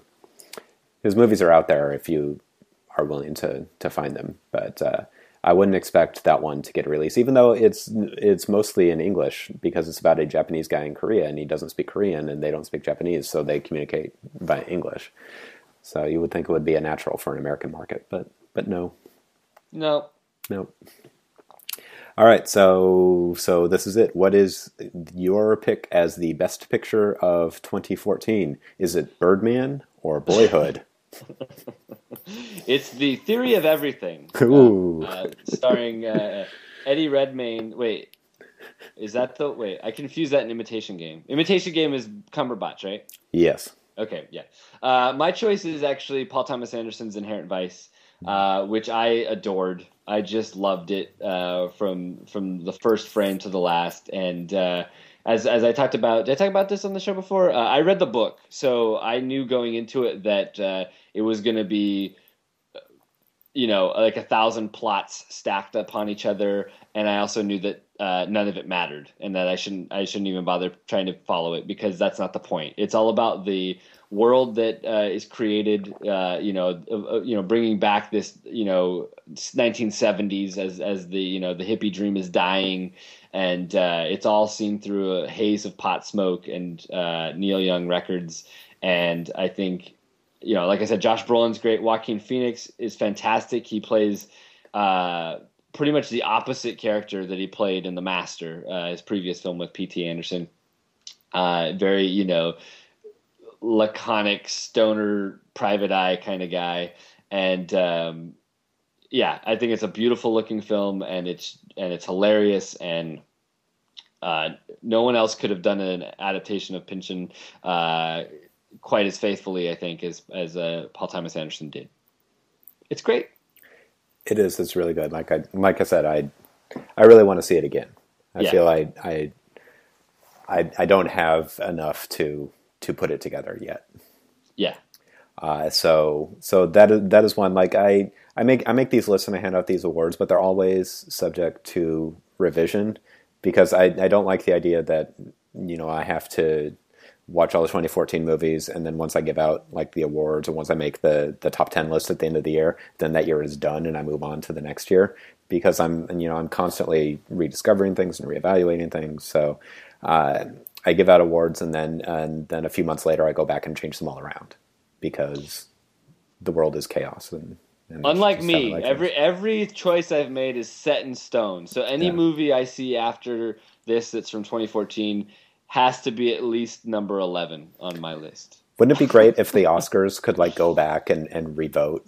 his movies are out there if you are willing to find them. But I wouldn't expect that one to get released, even though it's mostly in English, because it's about a Japanese guy in Korea, and he doesn't speak Korean, and they don't speak Japanese, so they communicate by English. So you would think it would be a natural for an American market, but no. No. All right, so this is it. What is your pick as the best picture of 2014? Is it Birdman or Boyhood? It's The Theory of Everything. Ooh. Starring Eddie Redmayne. Wait, is that the... Wait, I confused that in Imitation Game. Imitation Game is Cumberbatch, right? Yes. Okay, yeah. My choice is actually Paul Thomas Anderson's Inherent Vice, which I adored. I just loved it from the first frame to the last. And as I talked about, did I talk about this on the show before? I read the book, so I knew going into it that it was going to be you know, like 1,000 plots stacked upon each other. And I also knew that none of it mattered, and that I shouldn't even bother trying to follow it, because that's not the point. It's all about the world that is created, bringing back this, 1970s as the hippie dream is dying. And it's all seen through a haze of pot smoke and Neil Young records. And I think, like I said, Josh Brolin's great. Joaquin Phoenix is fantastic. He plays pretty much the opposite character that he played in The Master, his previous film with P.T. Anderson. Very, laconic, stoner, private eye kind of guy. And I think it's a beautiful looking film, and it's hilarious, and no one else could have done an adaptation of Pynchon quite as faithfully, I think, as Paul Thomas Anderson did. It's great. It is. It's really good. Like I said, I really want to see it again. I feel I don't have enough to put it together yet. Yeah. So that is one. Like I make these lists and I hand out these awards, but they're always subject to revision, because I don't like the idea that I have to watch all the 2014 movies, and then once I give out like the awards, or once I make the top 10 list at the end of the year, then that year is done and I move on to the next year, because I'm constantly rediscovering things and reevaluating things. So I give out awards, and then a few months later I go back and change them all around, because the world is chaos. And unlike me, every choice I've made is set in stone. So any movie I see after this that's from 2014 has to be at least number 11 on my list. Wouldn't it be great if the Oscars could go back and revote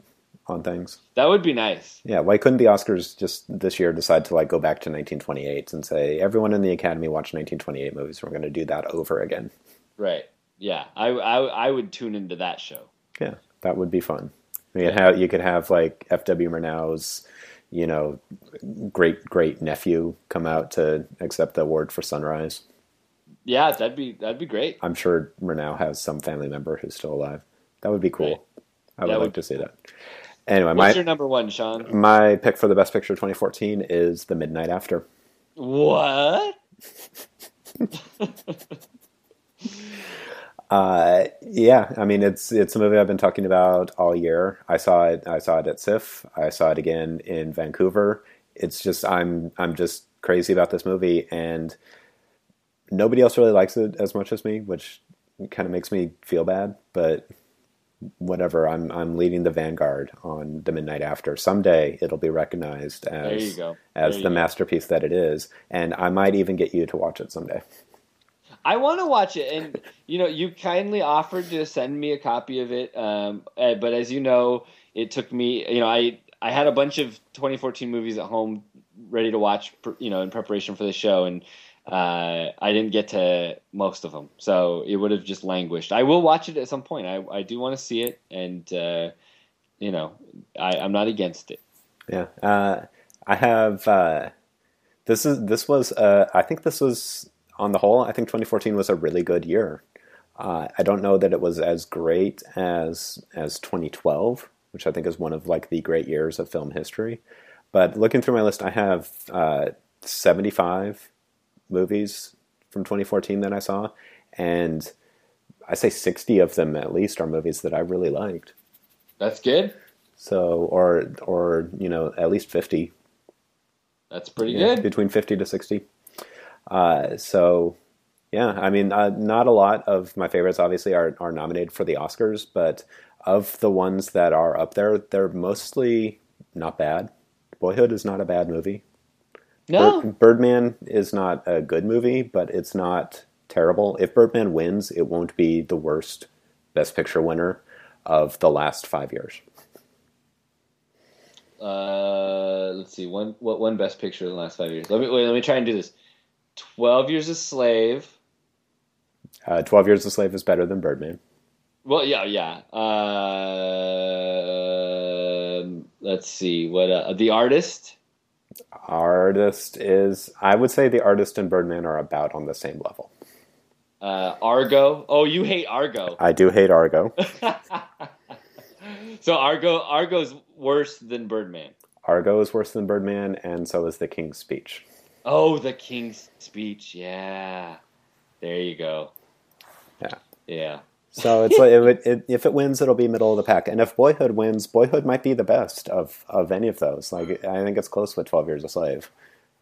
on things? That would be nice. Yeah, why couldn't the Oscars just this year decide to go back to 1928 and say, everyone in the Academy watched 1928 movies, we're going to do that over again. Right, yeah. I would tune into that show. Yeah, that would be fun. You could have F.W. Murnau's, great nephew come out to accept the award for Sunrise. Yeah, that'd be great. I'm sure Murnau has some family member who's still alive. That would be cool. Right. I would like to see that. Anyway, what's your number one, Sean? My pick for the Best Picture of 2014 is The Midnight After. What? It's a movie I've been talking about all year. I saw it at SIFF. I saw it again in Vancouver. It's just I'm just crazy about this movie, and nobody else really likes it as much as me, which kind of makes me feel bad, but whatever. I'm leading the vanguard on The Midnight After. Someday it'll be recognized as the masterpiece that it is, and I might even get you to watch it someday. I want to watch it, and you kindly offered to send me a copy of it, but as you know, it took me. I had a bunch of 2014 movies at home ready to watch, in preparation for the show, and I didn't get to most of them, so it would have just languished. I will watch it at some point. I do want to see it, and I'm not against it. Yeah, I have. This was. I think this was. On the whole, I think 2014 was a really good year. I don't know that it was as great as 2012, which I think is one of the great years of film history. But looking through my list, I have 75 movies from 2014 that I saw, and I say 60 of them at least are movies that I really liked. That's good. So, or at least 50. That's pretty good. Between 50 to 60. Not a lot of my favorites obviously are nominated for the Oscars, but of the ones that are up there, they're mostly not bad. Boyhood is not a bad movie. No. Birdman is not a good movie, but it's not terrible. If Birdman wins, it won't be the worst Best Picture winner of the last 5 years. Let's see, what Best Picture in the last 5 years? Let me try and do this. 12 Years a Slave. 12 Years a Slave is better than Birdman. Well, yeah. Let's see. What The Artist? Artist is... I would say The Artist and Birdman are about on the same level. Argo. Oh, you hate Argo. I do hate Argo. So Argo's worse than Birdman. Argo is worse than Birdman, and so is The King's Speech. Oh, The King's Speech, yeah. There you go. Yeah. Yeah. So it's like if it wins, it'll be middle of the pack. And if Boyhood wins, Boyhood might be the best of any of those. Like, I think it's close with 12 Years a Slave.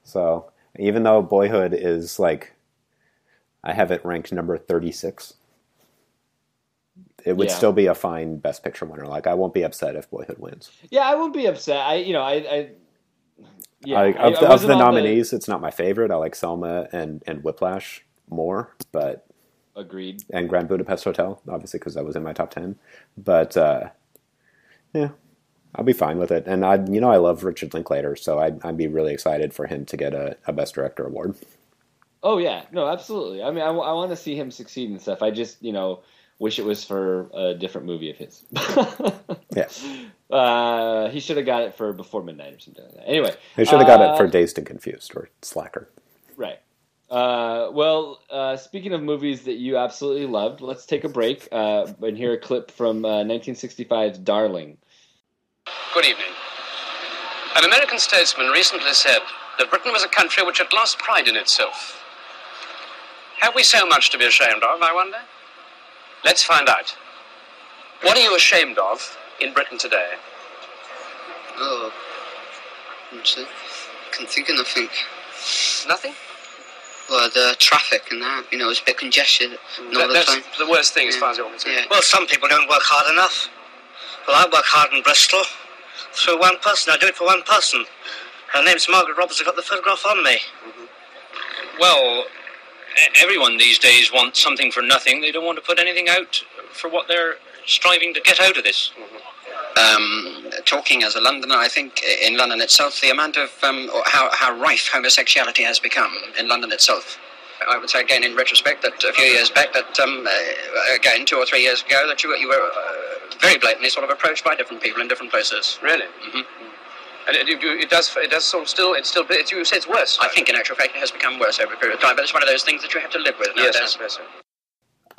So even though Boyhood is like, I have it ranked number 36, it would still be a fine Best Picture winner. Like, I won't be upset if Boyhood wins. Yeah, I won't be upset. Of the nominees, it's not my favorite. I like Selma and Whiplash more, but. Agreed. And Grand Budapest Hotel, obviously, because that was in my top 10. But, yeah, I'll be fine with it. And, I love Richard Linklater, so I'd be really excited for him to get a Best Director award. Oh, yeah. No, absolutely. I mean, I want to see him succeed and stuff. I just, wish it was for a different movie of his. Yeah. He should have got it for Before Midnight or something like that. Anyway. He should have got it for Dazed and Confused or Slacker. Right. Speaking of movies that you absolutely loved, let's take a break and hear a clip from 1965's Darling. Good evening. An American statesman recently said that Britain was a country which had lost pride in itself. Have we so much to be ashamed of, I wonder? Let's find out. What are you ashamed of in Britain today? Oh, I can think of nothing. Nothing? Well, the traffic and that, it's a bit congested all the time. That's the worst thing as far as you're concerned. Yeah. Well, some people don't work hard enough. Well, I work hard in Bristol through one person. I do it for one person. Her name's Margaret Roberts. I've got the photograph on me. Mm-hmm. Well, everyone these days wants something for nothing. They don't want to put anything out for what they're striving to get out of this. Mm-hmm. Talking as a Londoner, I think in London itself, the amount of how rife homosexuality has become in London itself. I would say again in retrospect that a few years back, that 2 or 3 years ago, that you were very blatantly sort of approached by different people in different places. Really? Mm-hmm. And it does sort of still, it's still, it's, you say it's worse. I think in actual fact it has become worse over a period of time, but it's one of those things that you have to live with nowadays. Yes,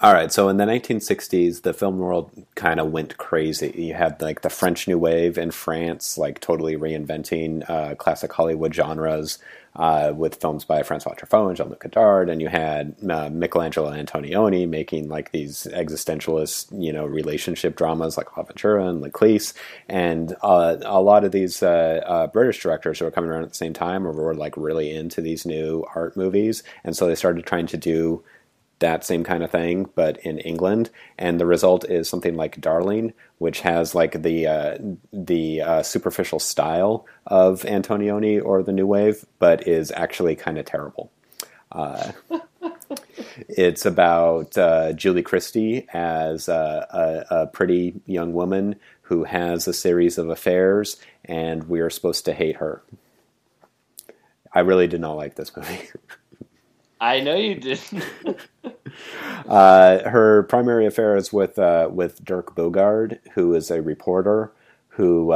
all right, so in the 1960s, the film world kind of went crazy. You had like the French New Wave in France, like totally reinventing classic Hollywood genres with films by Francois Truffaut and Jean-Luc Godard, and you had Michelangelo Antonioni making like these existentialist, relationship dramas like La Ventura and La Clise, and a lot of these British directors who were coming around at the same time were like really into these new art movies, and so they started trying to do that same kind of thing, but in England, and the result is something like Darling, which has like the superficial style of Antonioni or the New Wave, but is actually kind of terrible. It's about Julie Christie as a pretty young woman who has a series of affairs, and we are supposed to hate her. I really did not like this movie. I know you didn't. Her primary affair is with Dirk Bogarde, who is a reporter who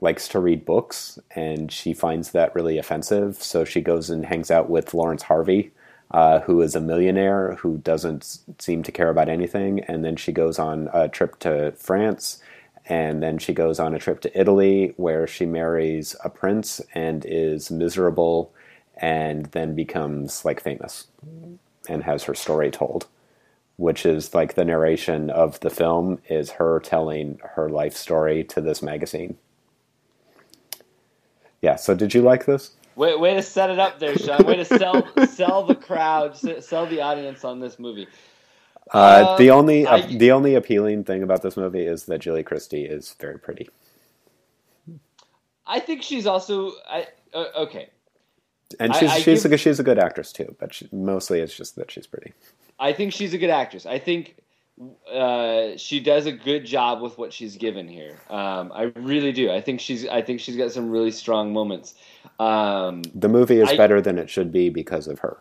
likes to read books, and she finds that really offensive. So she goes and hangs out with Lawrence Harvey, who is a millionaire who doesn't seem to care about anything. And then she goes on a trip to France, and then she goes on a trip to Italy, where she marries a prince and is miserable, and then becomes like famous and has her story told, which is like the narration of the film is her telling her life story to this magazine. Yeah. So did you like this? Way to set it up there, Sean. Way to sell the crowd, sell the audience on this movie. The only appealing thing about this movie is that Julie Christie is very pretty. I think she's also, okay. And she's a good actress too, but mostly it's just that she's pretty. I think she's a good actress. I think she does a good job with what she's given here. I really do. I think she's got some really strong moments. The movie is better than it should be because of her.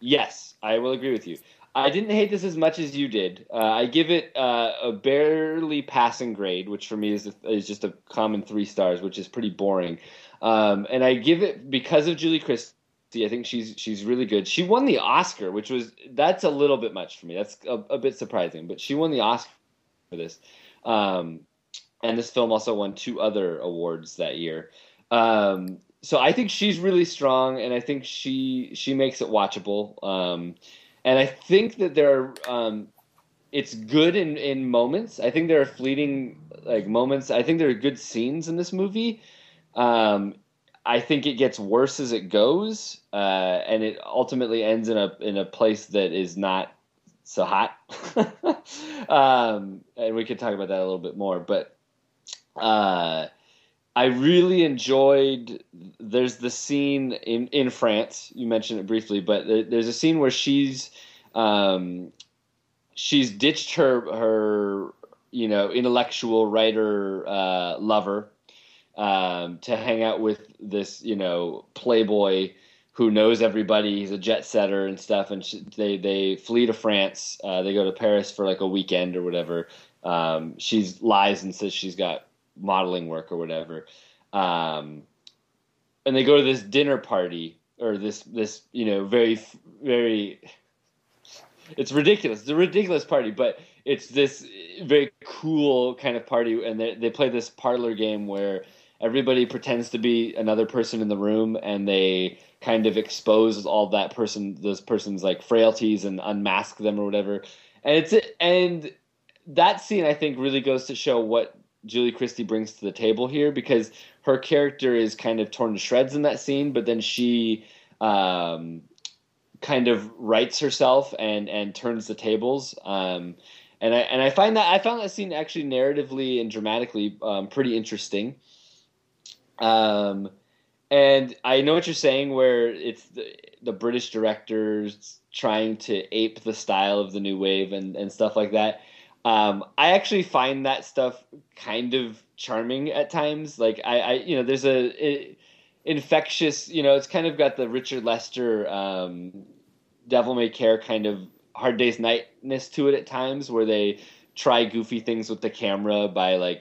Yes, I will agree with you. I didn't hate this as much as you did. I give it a barely passing grade, which for me is just a common 3 stars, which is pretty boring. And I give it because of Julie Christie. I think she's really good. She won the Oscar, which that's a little bit much for me. That's a bit surprising, but she won the Oscar for this. And this film also won 2 other awards that year. So I think she's really strong, and I think she makes it watchable. And I think that there are, it's good in moments. I think there are fleeting like moments. I think there are good scenes in this movie. I think it gets worse as it goes, and it ultimately ends in a place that is not so hot. And we could talk about that a little bit more, but I really enjoyed. There's the scene in France. You mentioned it briefly, but there's a scene where she's ditched her intellectual writer lover to hang out with this playboy who knows everybody. He's a jet setter and stuff. And they flee to France. They go to Paris for like a weekend or whatever. She lies and says she's got modeling work or whatever, and they go to this dinner party or this very, very, it's ridiculous. It's a ridiculous party, but it's this very cool kind of party, and they play this parlor game where everybody pretends to be another person in the room, and they kind of expose all that those person's like frailties and unmask them or whatever. And that scene I think really goes to show what Julie Christie brings to the table here, because her character is kind of torn to shreds in that scene, but then she kind of rights herself and turns the tables. And I found that scene actually narratively and dramatically pretty interesting. And I know what you're saying, where it's the British directors trying to ape the style of the new wave and stuff like that. I actually find that stuff kind of charming at times. Like I there's a infectious, it's kind of got the Richard Lester, Devil May Care kind of Hard Day's Nightness to it at times, where they try goofy things with the camera by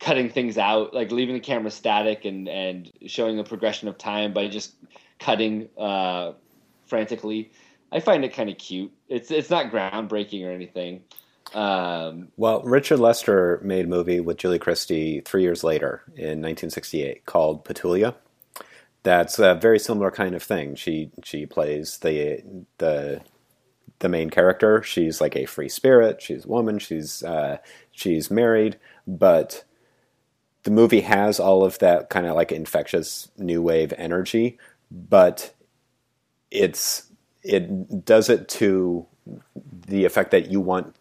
cutting things out, like leaving the camera static and showing the progression of time by just cutting, frantically. I find it kind of cute. It's not groundbreaking or anything. Well, Richard Lester made a movie with Julie Christie 3 years later in 1968 called Petulia. That's a very similar kind of thing. She plays the main character. She's like a free spirit. She's a woman. She's married, but the movie has all of that kind of like infectious new wave energy, but it does it to the effect that you want.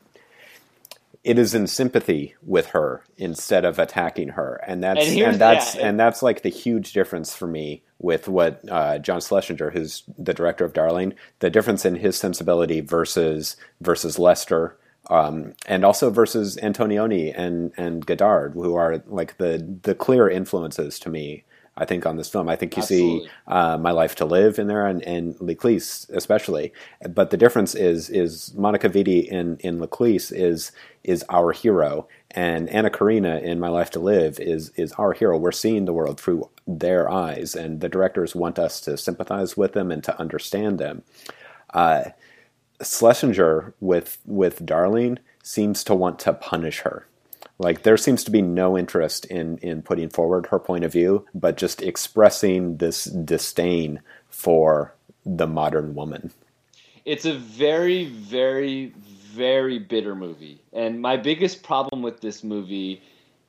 It is in sympathy with her instead of attacking her, and that's like the huge difference for me with what John Schlesinger, who's the director of Darling, the difference in his sensibility versus Lester, and also versus Antonioni and Godard, who are like the clear influences to me. I think on this film, I think you Absolutely. See My Life to Live in there and Leclise especially. But the difference is Monica Vitti in Leclise is our hero, and Anna Karenina in My Life to Live is our hero. We're seeing the world through their eyes, and the directors want us to sympathize with them and to understand them. Schlesinger with Darling seems to want to punish her. Like, there seems to be no interest in putting forward her point of view, but just expressing this disdain for the modern woman. It's a very, very, very bitter movie. And my biggest problem with this movie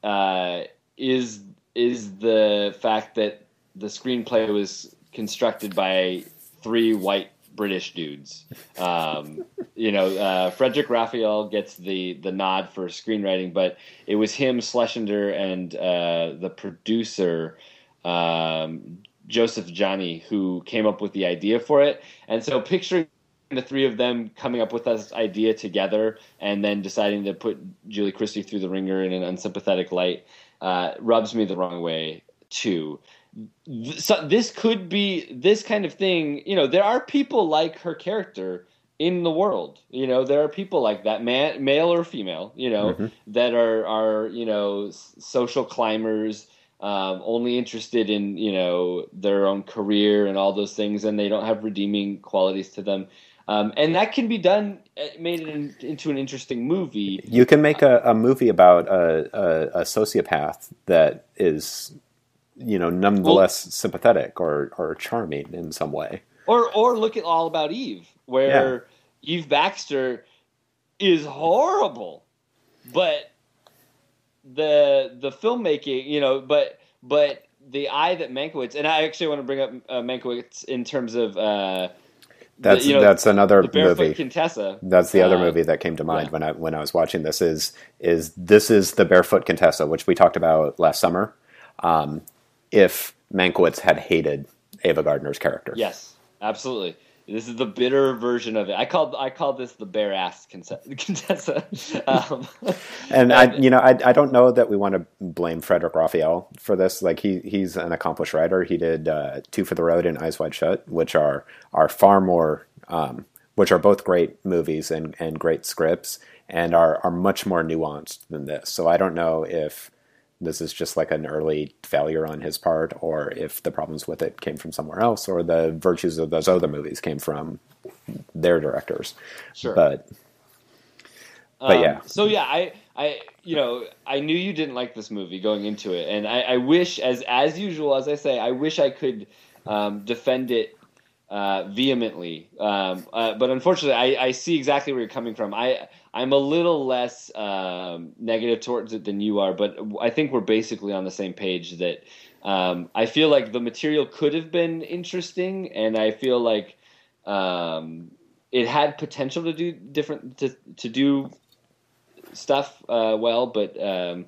is the fact that the screenplay was constructed by 3 white British dudes. Frederick Raphael gets the nod for screenwriting, but it was him, Schlesinger, and the producer, Joseph Johnny, who came up with the idea for it. And so picturing the 3 of them coming up with this idea together and then deciding to put Julie Christie through the ringer in an unsympathetic light rubs me the wrong way, too. So this could be this kind of thing. There are people like her character in the world. There are people like that, male or female, mm-hmm. that are social climbers, only interested in their own career and all those things, and they don't have redeeming qualities to them. And that can be done, made into an interesting movie. You can make a movie about a sociopath that is, you know, nonetheless sympathetic or charming in some way. Or look at All About Eve, where Eve Baxter is horrible, but the filmmaking, you know, but the eye that Mankiewicz, and I actually want to bring up Mankiewicz in terms of. That's another movie. Contessa. That's the other movie that came to mind when I was watching this. This is the Barefoot Contessa, which we talked about last summer. If Mankiewicz had hated Ava Gardner's character, yes, absolutely. This is the bitter version of it. I call this the bare ass Contessa. And I don't know that we want to blame Frederick Raphael for this. Like he's an accomplished writer. He did Two for the Road and Eyes Wide Shut, which are far more, which are both great movies and great scripts, and are much more nuanced than this. So I don't know if this is just like an early failure on his part, or if the problems with it came from somewhere else, or the virtues of those other movies came from their directors. Sure. But yeah. So yeah, I knew you didn't like this movie going into it. And I wish, as usual, as I say, I wish I could defend it vehemently. But unfortunately, I see exactly where you're coming from. I'm a little less negative towards it than you are, but I think we're basically on the same page that I feel like the material could have been interesting, and I feel like it had potential to do different to do stuff well, but for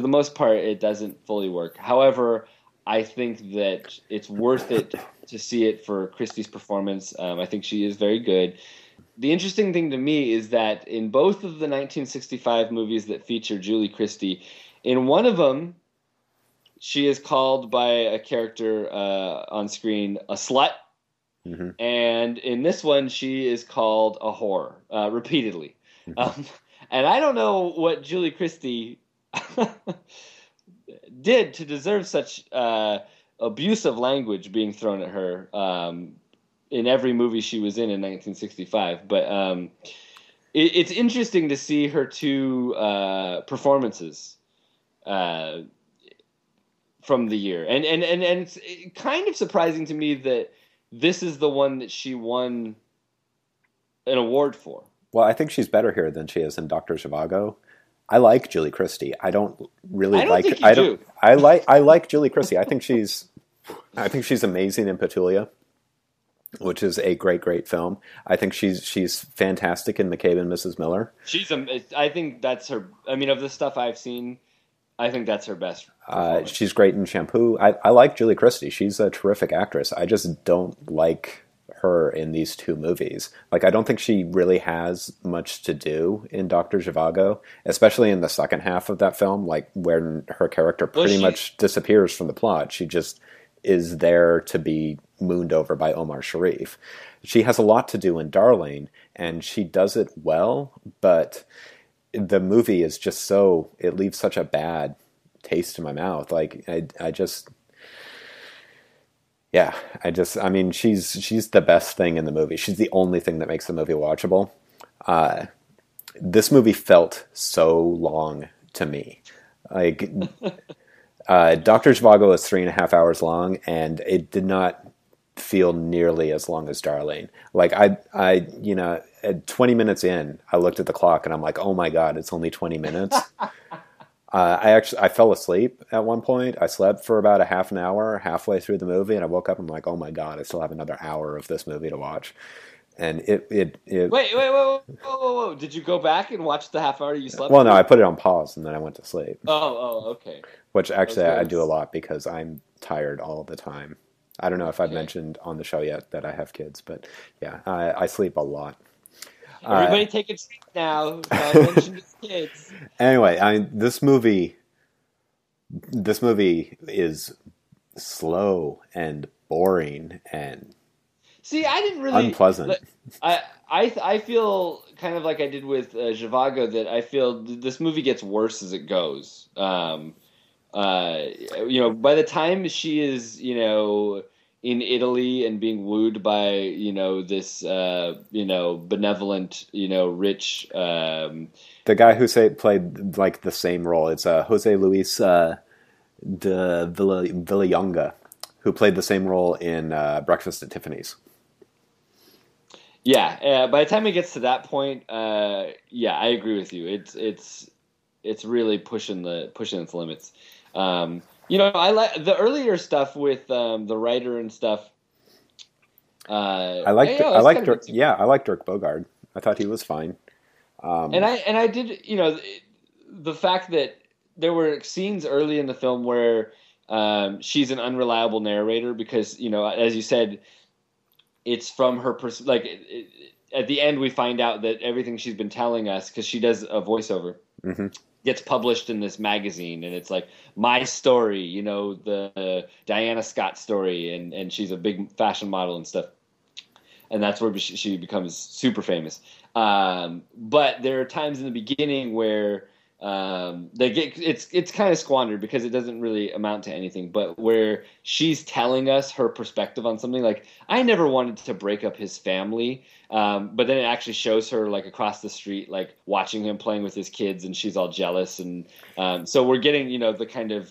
the most part, it doesn't fully work. However, I think that it's worth it to see it for Christie's performance. I think she is very good. The interesting thing to me is that in both of the 1965 movies that feature Julie Christie, in one of them, she is called by a character on screen a slut, mm-hmm. and in this one, she is called a whore repeatedly. Mm-hmm. And I don't know what Julie Christie did to deserve such abusive language being thrown at her. In every movie she was in 1965. But it's interesting to see her two performances from the year. And it's kind of surprising to me that this is the one that she won an award for. Well, I think she's better here than she is in Dr. Zhivago. I like Julie Christie. I like Julie Christie. I think she's amazing in Petulia, which is a great film. I think she's fantastic in McCabe and Mrs. Miller. I think that's her. I mean, of the stuff I've seen, I think that's her best. She's great in Shampoo. I like Julie Christie. She's a terrific actress. I just don't like her in these two movies. Like, I don't think she really has much to do in Dr. Zhivago, especially in the second half of that film, like where her character pretty much disappears from the plot. She just is there to be mooned over by Omar Sharif. She has a lot to do in Darling, and she does it well, but the movie is just so, it leaves such a bad taste in my mouth. Like, I mean, she's the best thing in the movie. She's the only thing that makes the movie watchable. This movie felt so long to me. Like, Dr. Zhivago is 3.5 hours long, and it did not feel nearly as long as Darlene. Like I at 20 minutes in, I looked at the clock and I'm like, oh my God, it's only 20 minutes. I fell asleep at one point. I slept for about a half an hour halfway through the movie, and I woke up and I'm like, oh my God, I still have another hour of this movie to watch. And it Wait, did you go back and watch the half hour you slept? Well, no, I put it on pause and then I went to sleep. Oh, okay. Which actually I do a lot because I'm tired all the time. I don't know if I've mentioned on the show yet that I have kids, but yeah, I sleep a lot. Everybody take a treat now. I mentioned his kids. Anyway, this movie is slow and boring and unpleasant. I feel kind of like I did with Zhivago, that I feel this movie gets worse as it goes. By the time she is, in Italy and being wooed by, you know, this, you know, benevolent, you know, rich. The guy who played like the same role. It's Jose Luis de Villayonga, who played the same role in Breakfast at Tiffany's. Yeah. By the time it gets to that point, yeah, I agree with you. It's really pushing its limits. You know, I like the earlier stuff with the writer and stuff. I like Dirk Bogarde. I thought he was fine. And I did, you know, the fact that there were scenes early in the film where she's an unreliable narrator because, you know, as you said, it's from her at the end we find out that everything she's been telling us, because she does a voiceover. Mm-hmm. Gets published in this magazine, and it's like my story, you know, the Diana Scott story, and she's a big fashion model and stuff, and that's where she becomes super famous. But there are times in the beginning where it's kind of squandered because it doesn't really amount to anything. But where she's telling us her perspective on something, like I never wanted to break up his family, but then it actually shows her like across the street, like watching him playing with his kids, and she's all jealous, and so we're getting, you know, the kind of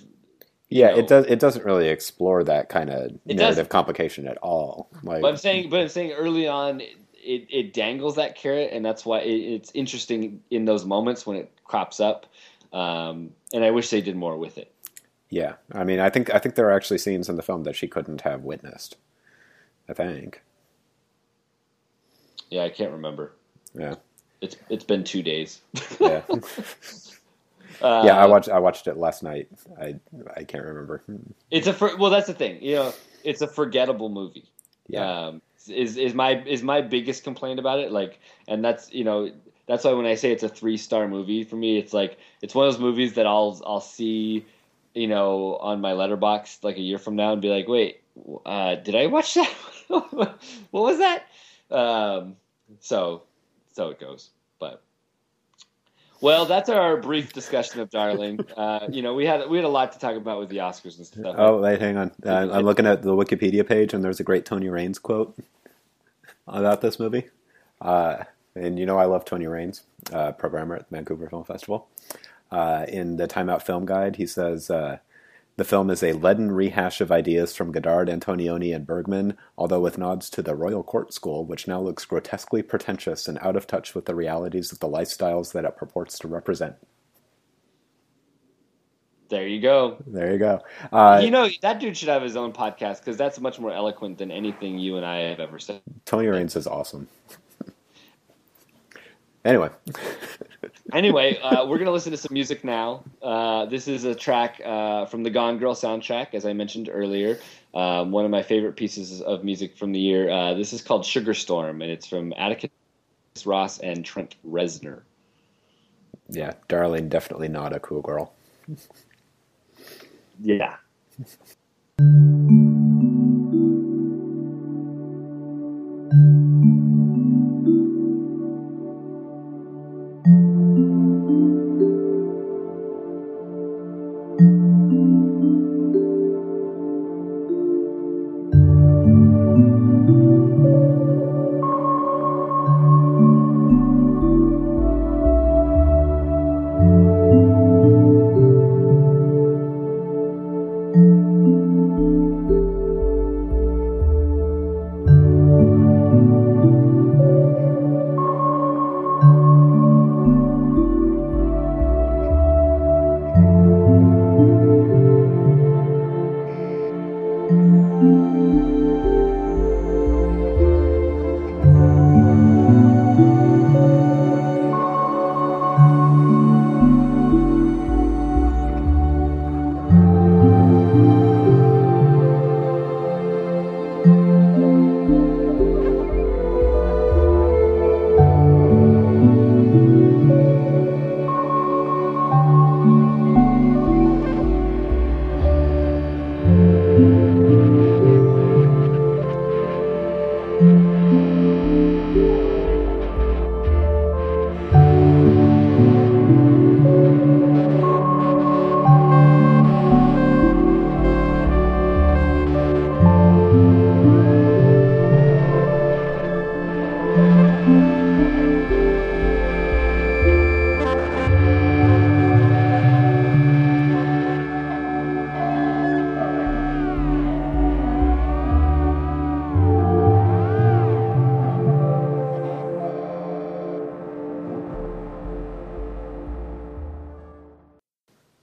It doesn't really explore that kind of narrative complication at all. Like, but I'm saying early on. It dangles that carrot, and that's why it's interesting in those moments when it crops up. And I wish they did more with it. Yeah, I mean, I think there are actually scenes in the film that she couldn't have witnessed. I think. Yeah, I can't remember. Yeah, it's been 2 days. Yeah. Yeah, I watched it last night. I can't remember. Well, that's the thing. You know, it's a forgettable movie. Yeah. Is my biggest complaint about it, like, and that's, you know, that's why when I say it's a 3-star movie for me, it's like it's one of those movies that I'll see, you know, on my Letterboxd like a year from now and be like, wait, did I watch that? What was that? So it goes. But well, that's our brief discussion of Darling. You know, we had a lot to talk about with the Oscars and stuff. Oh, wait, hang on. I'm looking at the Wikipedia page, and there's a great Tony Raines quote about this movie. And you know I love Tony Raines, programmer at the Vancouver Film Festival. In the Time Out Film Guide, he says, the film is a leaden rehash of ideas from Godard, Antonioni, and Bergman, although with nods to the Royal Court School, which now looks grotesquely pretentious and out of touch with the realities of the lifestyles that it purports to represent. There you go. There you go. You know, that dude should have his own podcast, because that's much more eloquent than anything you and I have ever said. Tony Raines is awesome. Anyway, we're going to listen to some music now. This is a track from the Gone Girl soundtrack, as I mentioned earlier. One of my favorite pieces of music from the year. This is called Sugar Storm, and it's from Atticus Ross and Trent Reznor. Yeah, Darling, definitely not a cool girl. Yeah.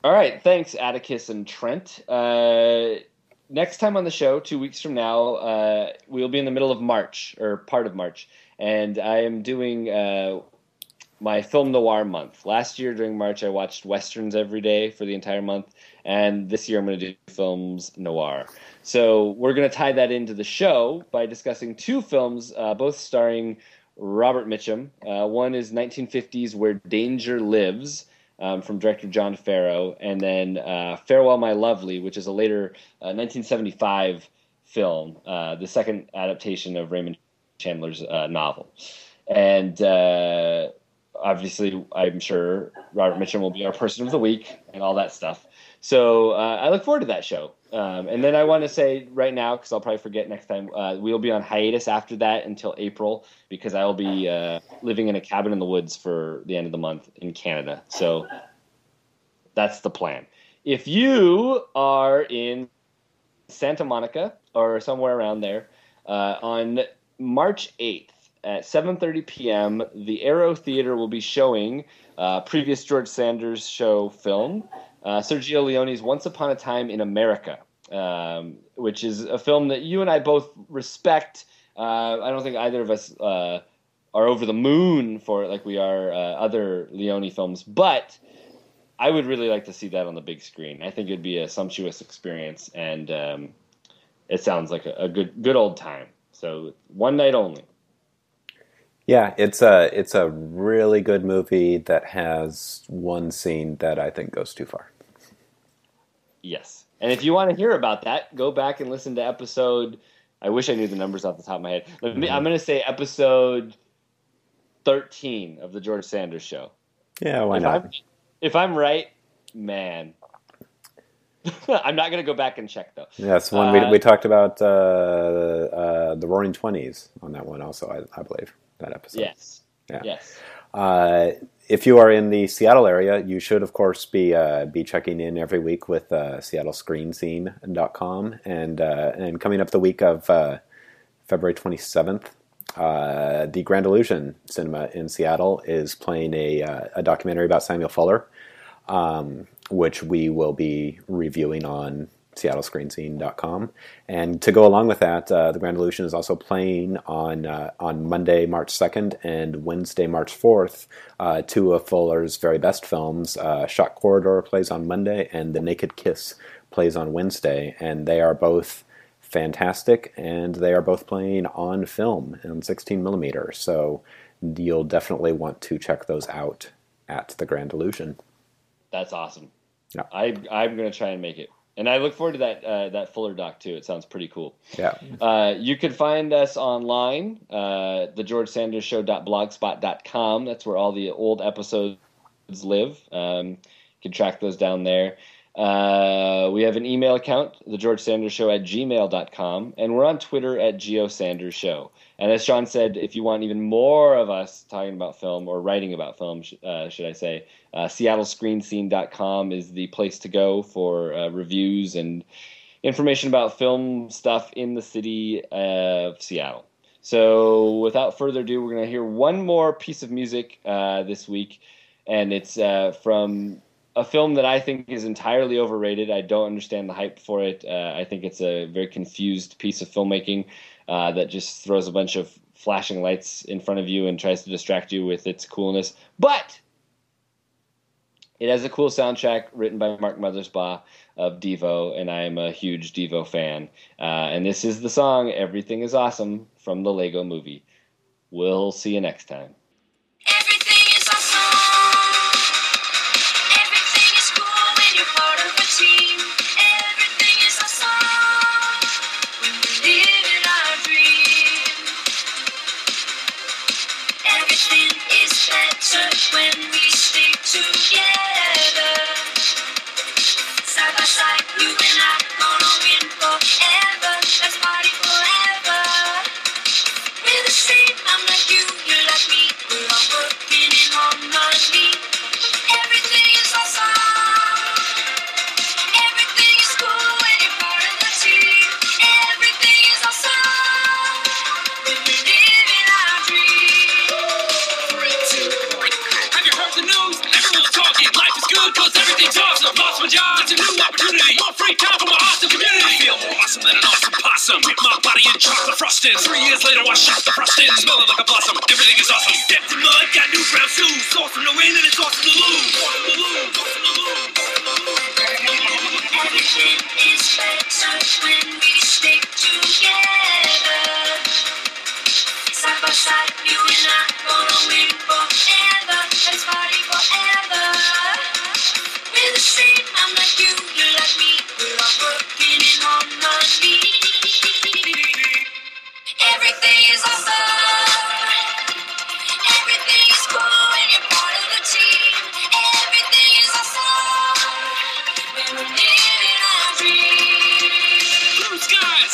All right. Thanks, Atticus and Trent. Next time on the show, 2 weeks from now, we'll be in the middle of March, or part of March, and I am doing my film noir month. Last year during March, I watched Westerns every day for the entire month, and this year I'm going to do films noir. So we're going to tie that into the show by discussing two films, both starring Robert Mitchum. One is 1950's Where Danger Lives, from director John Farrow, and then Farewell My Lovely, which is a later 1975 film, the second adaptation of Raymond Chandler's novel. And obviously, I'm sure Robert Mitchum will be our person of the week and all that stuff. So I look forward to that show. And then I want to say right now, because I'll probably forget next time, we'll be on hiatus after that until April, because I will be living in a cabin in the woods for the end of the month in Canada. So that's the plan. If you are in Santa Monica or somewhere around there, on March 8th at 7:30 p.m., the Aero Theater will be showing previous George Sanders Show film, Sergio Leone's Once Upon a Time in America, which is a film that you and I both respect. I don't think either of us are over the moon for it like we are other Leone films, but I would really like to see that on the big screen. I think it would be a sumptuous experience, and it sounds like a good old time. So one night only. Yeah, it's a really good movie that has one scene that I think goes too far. Yes. And if you want to hear about that, go back and listen to episode... I wish I knew the numbers off the top of my head. I'm going to say episode 13 of The George Sanders Show. Yeah, why not? If I'm right, man. I'm not going to go back and check, though. Yes, one we talked about the Roaring Twenties on that one also, I believe. That episode. Yes. Yeah. Yes. If you are in the Seattle area, you should, of course, be checking in every week with SeattleScreenScene.com. And coming up the week of February 27th, the Grand Illusion Cinema in Seattle is playing a documentary about Samuel Fuller, which we will be reviewing on SeattleScreenScene.com. And to go along with that, the Grand Illusion is also playing on Monday, March 2nd and Wednesday, March 4th, two of Fuller's very best films. Shot Corridor plays on Monday and The Naked Kiss plays on Wednesday. And they are both fantastic, and they are both playing on film on 16 millimeter. So you'll definitely want to check those out at the Grand Illusion. That's awesome. Yeah. I'm going to try and make it. And I look forward to that Fuller doc, too. It sounds pretty cool. Yeah. You can find us online, thegeorgesandersshow.blogspot.com. That's where all the old episodes live. You can track those down there. We have an email account, thegeorgesandersshow@gmail.com. And we're on Twitter @GeoSandersShow. And as Sean said, if you want even more of us talking about film or writing about film, should I say, SeattleScreenScene.com is the place to go for reviews and information about film stuff in the city of Seattle. So without further ado, we're going to hear one more piece of music this week, and it's from a film that I think is entirely overrated. I don't understand the hype for it. I think it's a very confused piece of filmmaking that just throws a bunch of flashing lights in front of you and tries to distract you with its coolness. But it has a cool soundtrack written by Mark Mothersbaugh of Devo, and I'm a huge Devo fan. And this is the song, Everything is Awesome, from the Lego Movie. We'll see you next time. When we stay together, side by side, you and I gonna win forever. Let's party forever. We're the same, I'm like you, you're like me. We're all working in harmony. Everything is awesome. Everything is cool when you're part of the team. Everything is awesome when we live in our dreams. Everyone's talking, life is good, cause everything's awesome. awesome job. It's a new opportunity. More free time for my awesome community. I feel more awesome than an awesome possum. Whip my body and chop the frosting. 3 years later, I shot the frosting. Smelling like a blossom. Everything is awesome. Stepped in mud, got new brown shoes. Awesome to win and it's awesome to lose. Awesome to lose. Awesome to lose. Everything is such when we stick together. Side by side, you and I gonna win forever. Let's party forever. We're the same, I'm like you, you're like me. We're all working in harmony. Everything is awesome. Everything is cool when you're part of the team. Everything is awesome when we're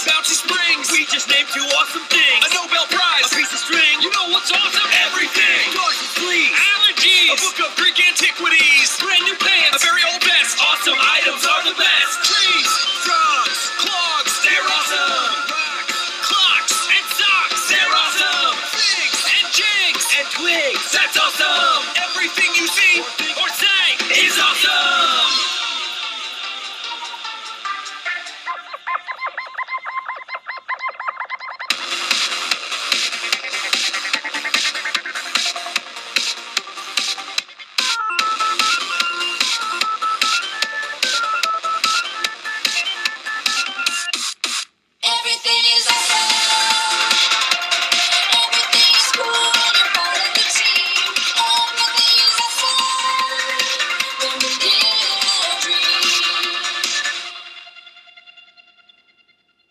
bouncy springs. We just named two awesome things. A Nobel Prize. A piece of string. You know what's awesome? Everything. Dogs with fleas. Allergies. A book of Greek antiquities. Brand new pants. A very old vest. Awesome items are the best. Trees. Frogs. Clogs. They're awesome. Rocks. Clocks. And socks. They're awesome. Figs. And jigs. And twigs. That's awesome. Everything you see.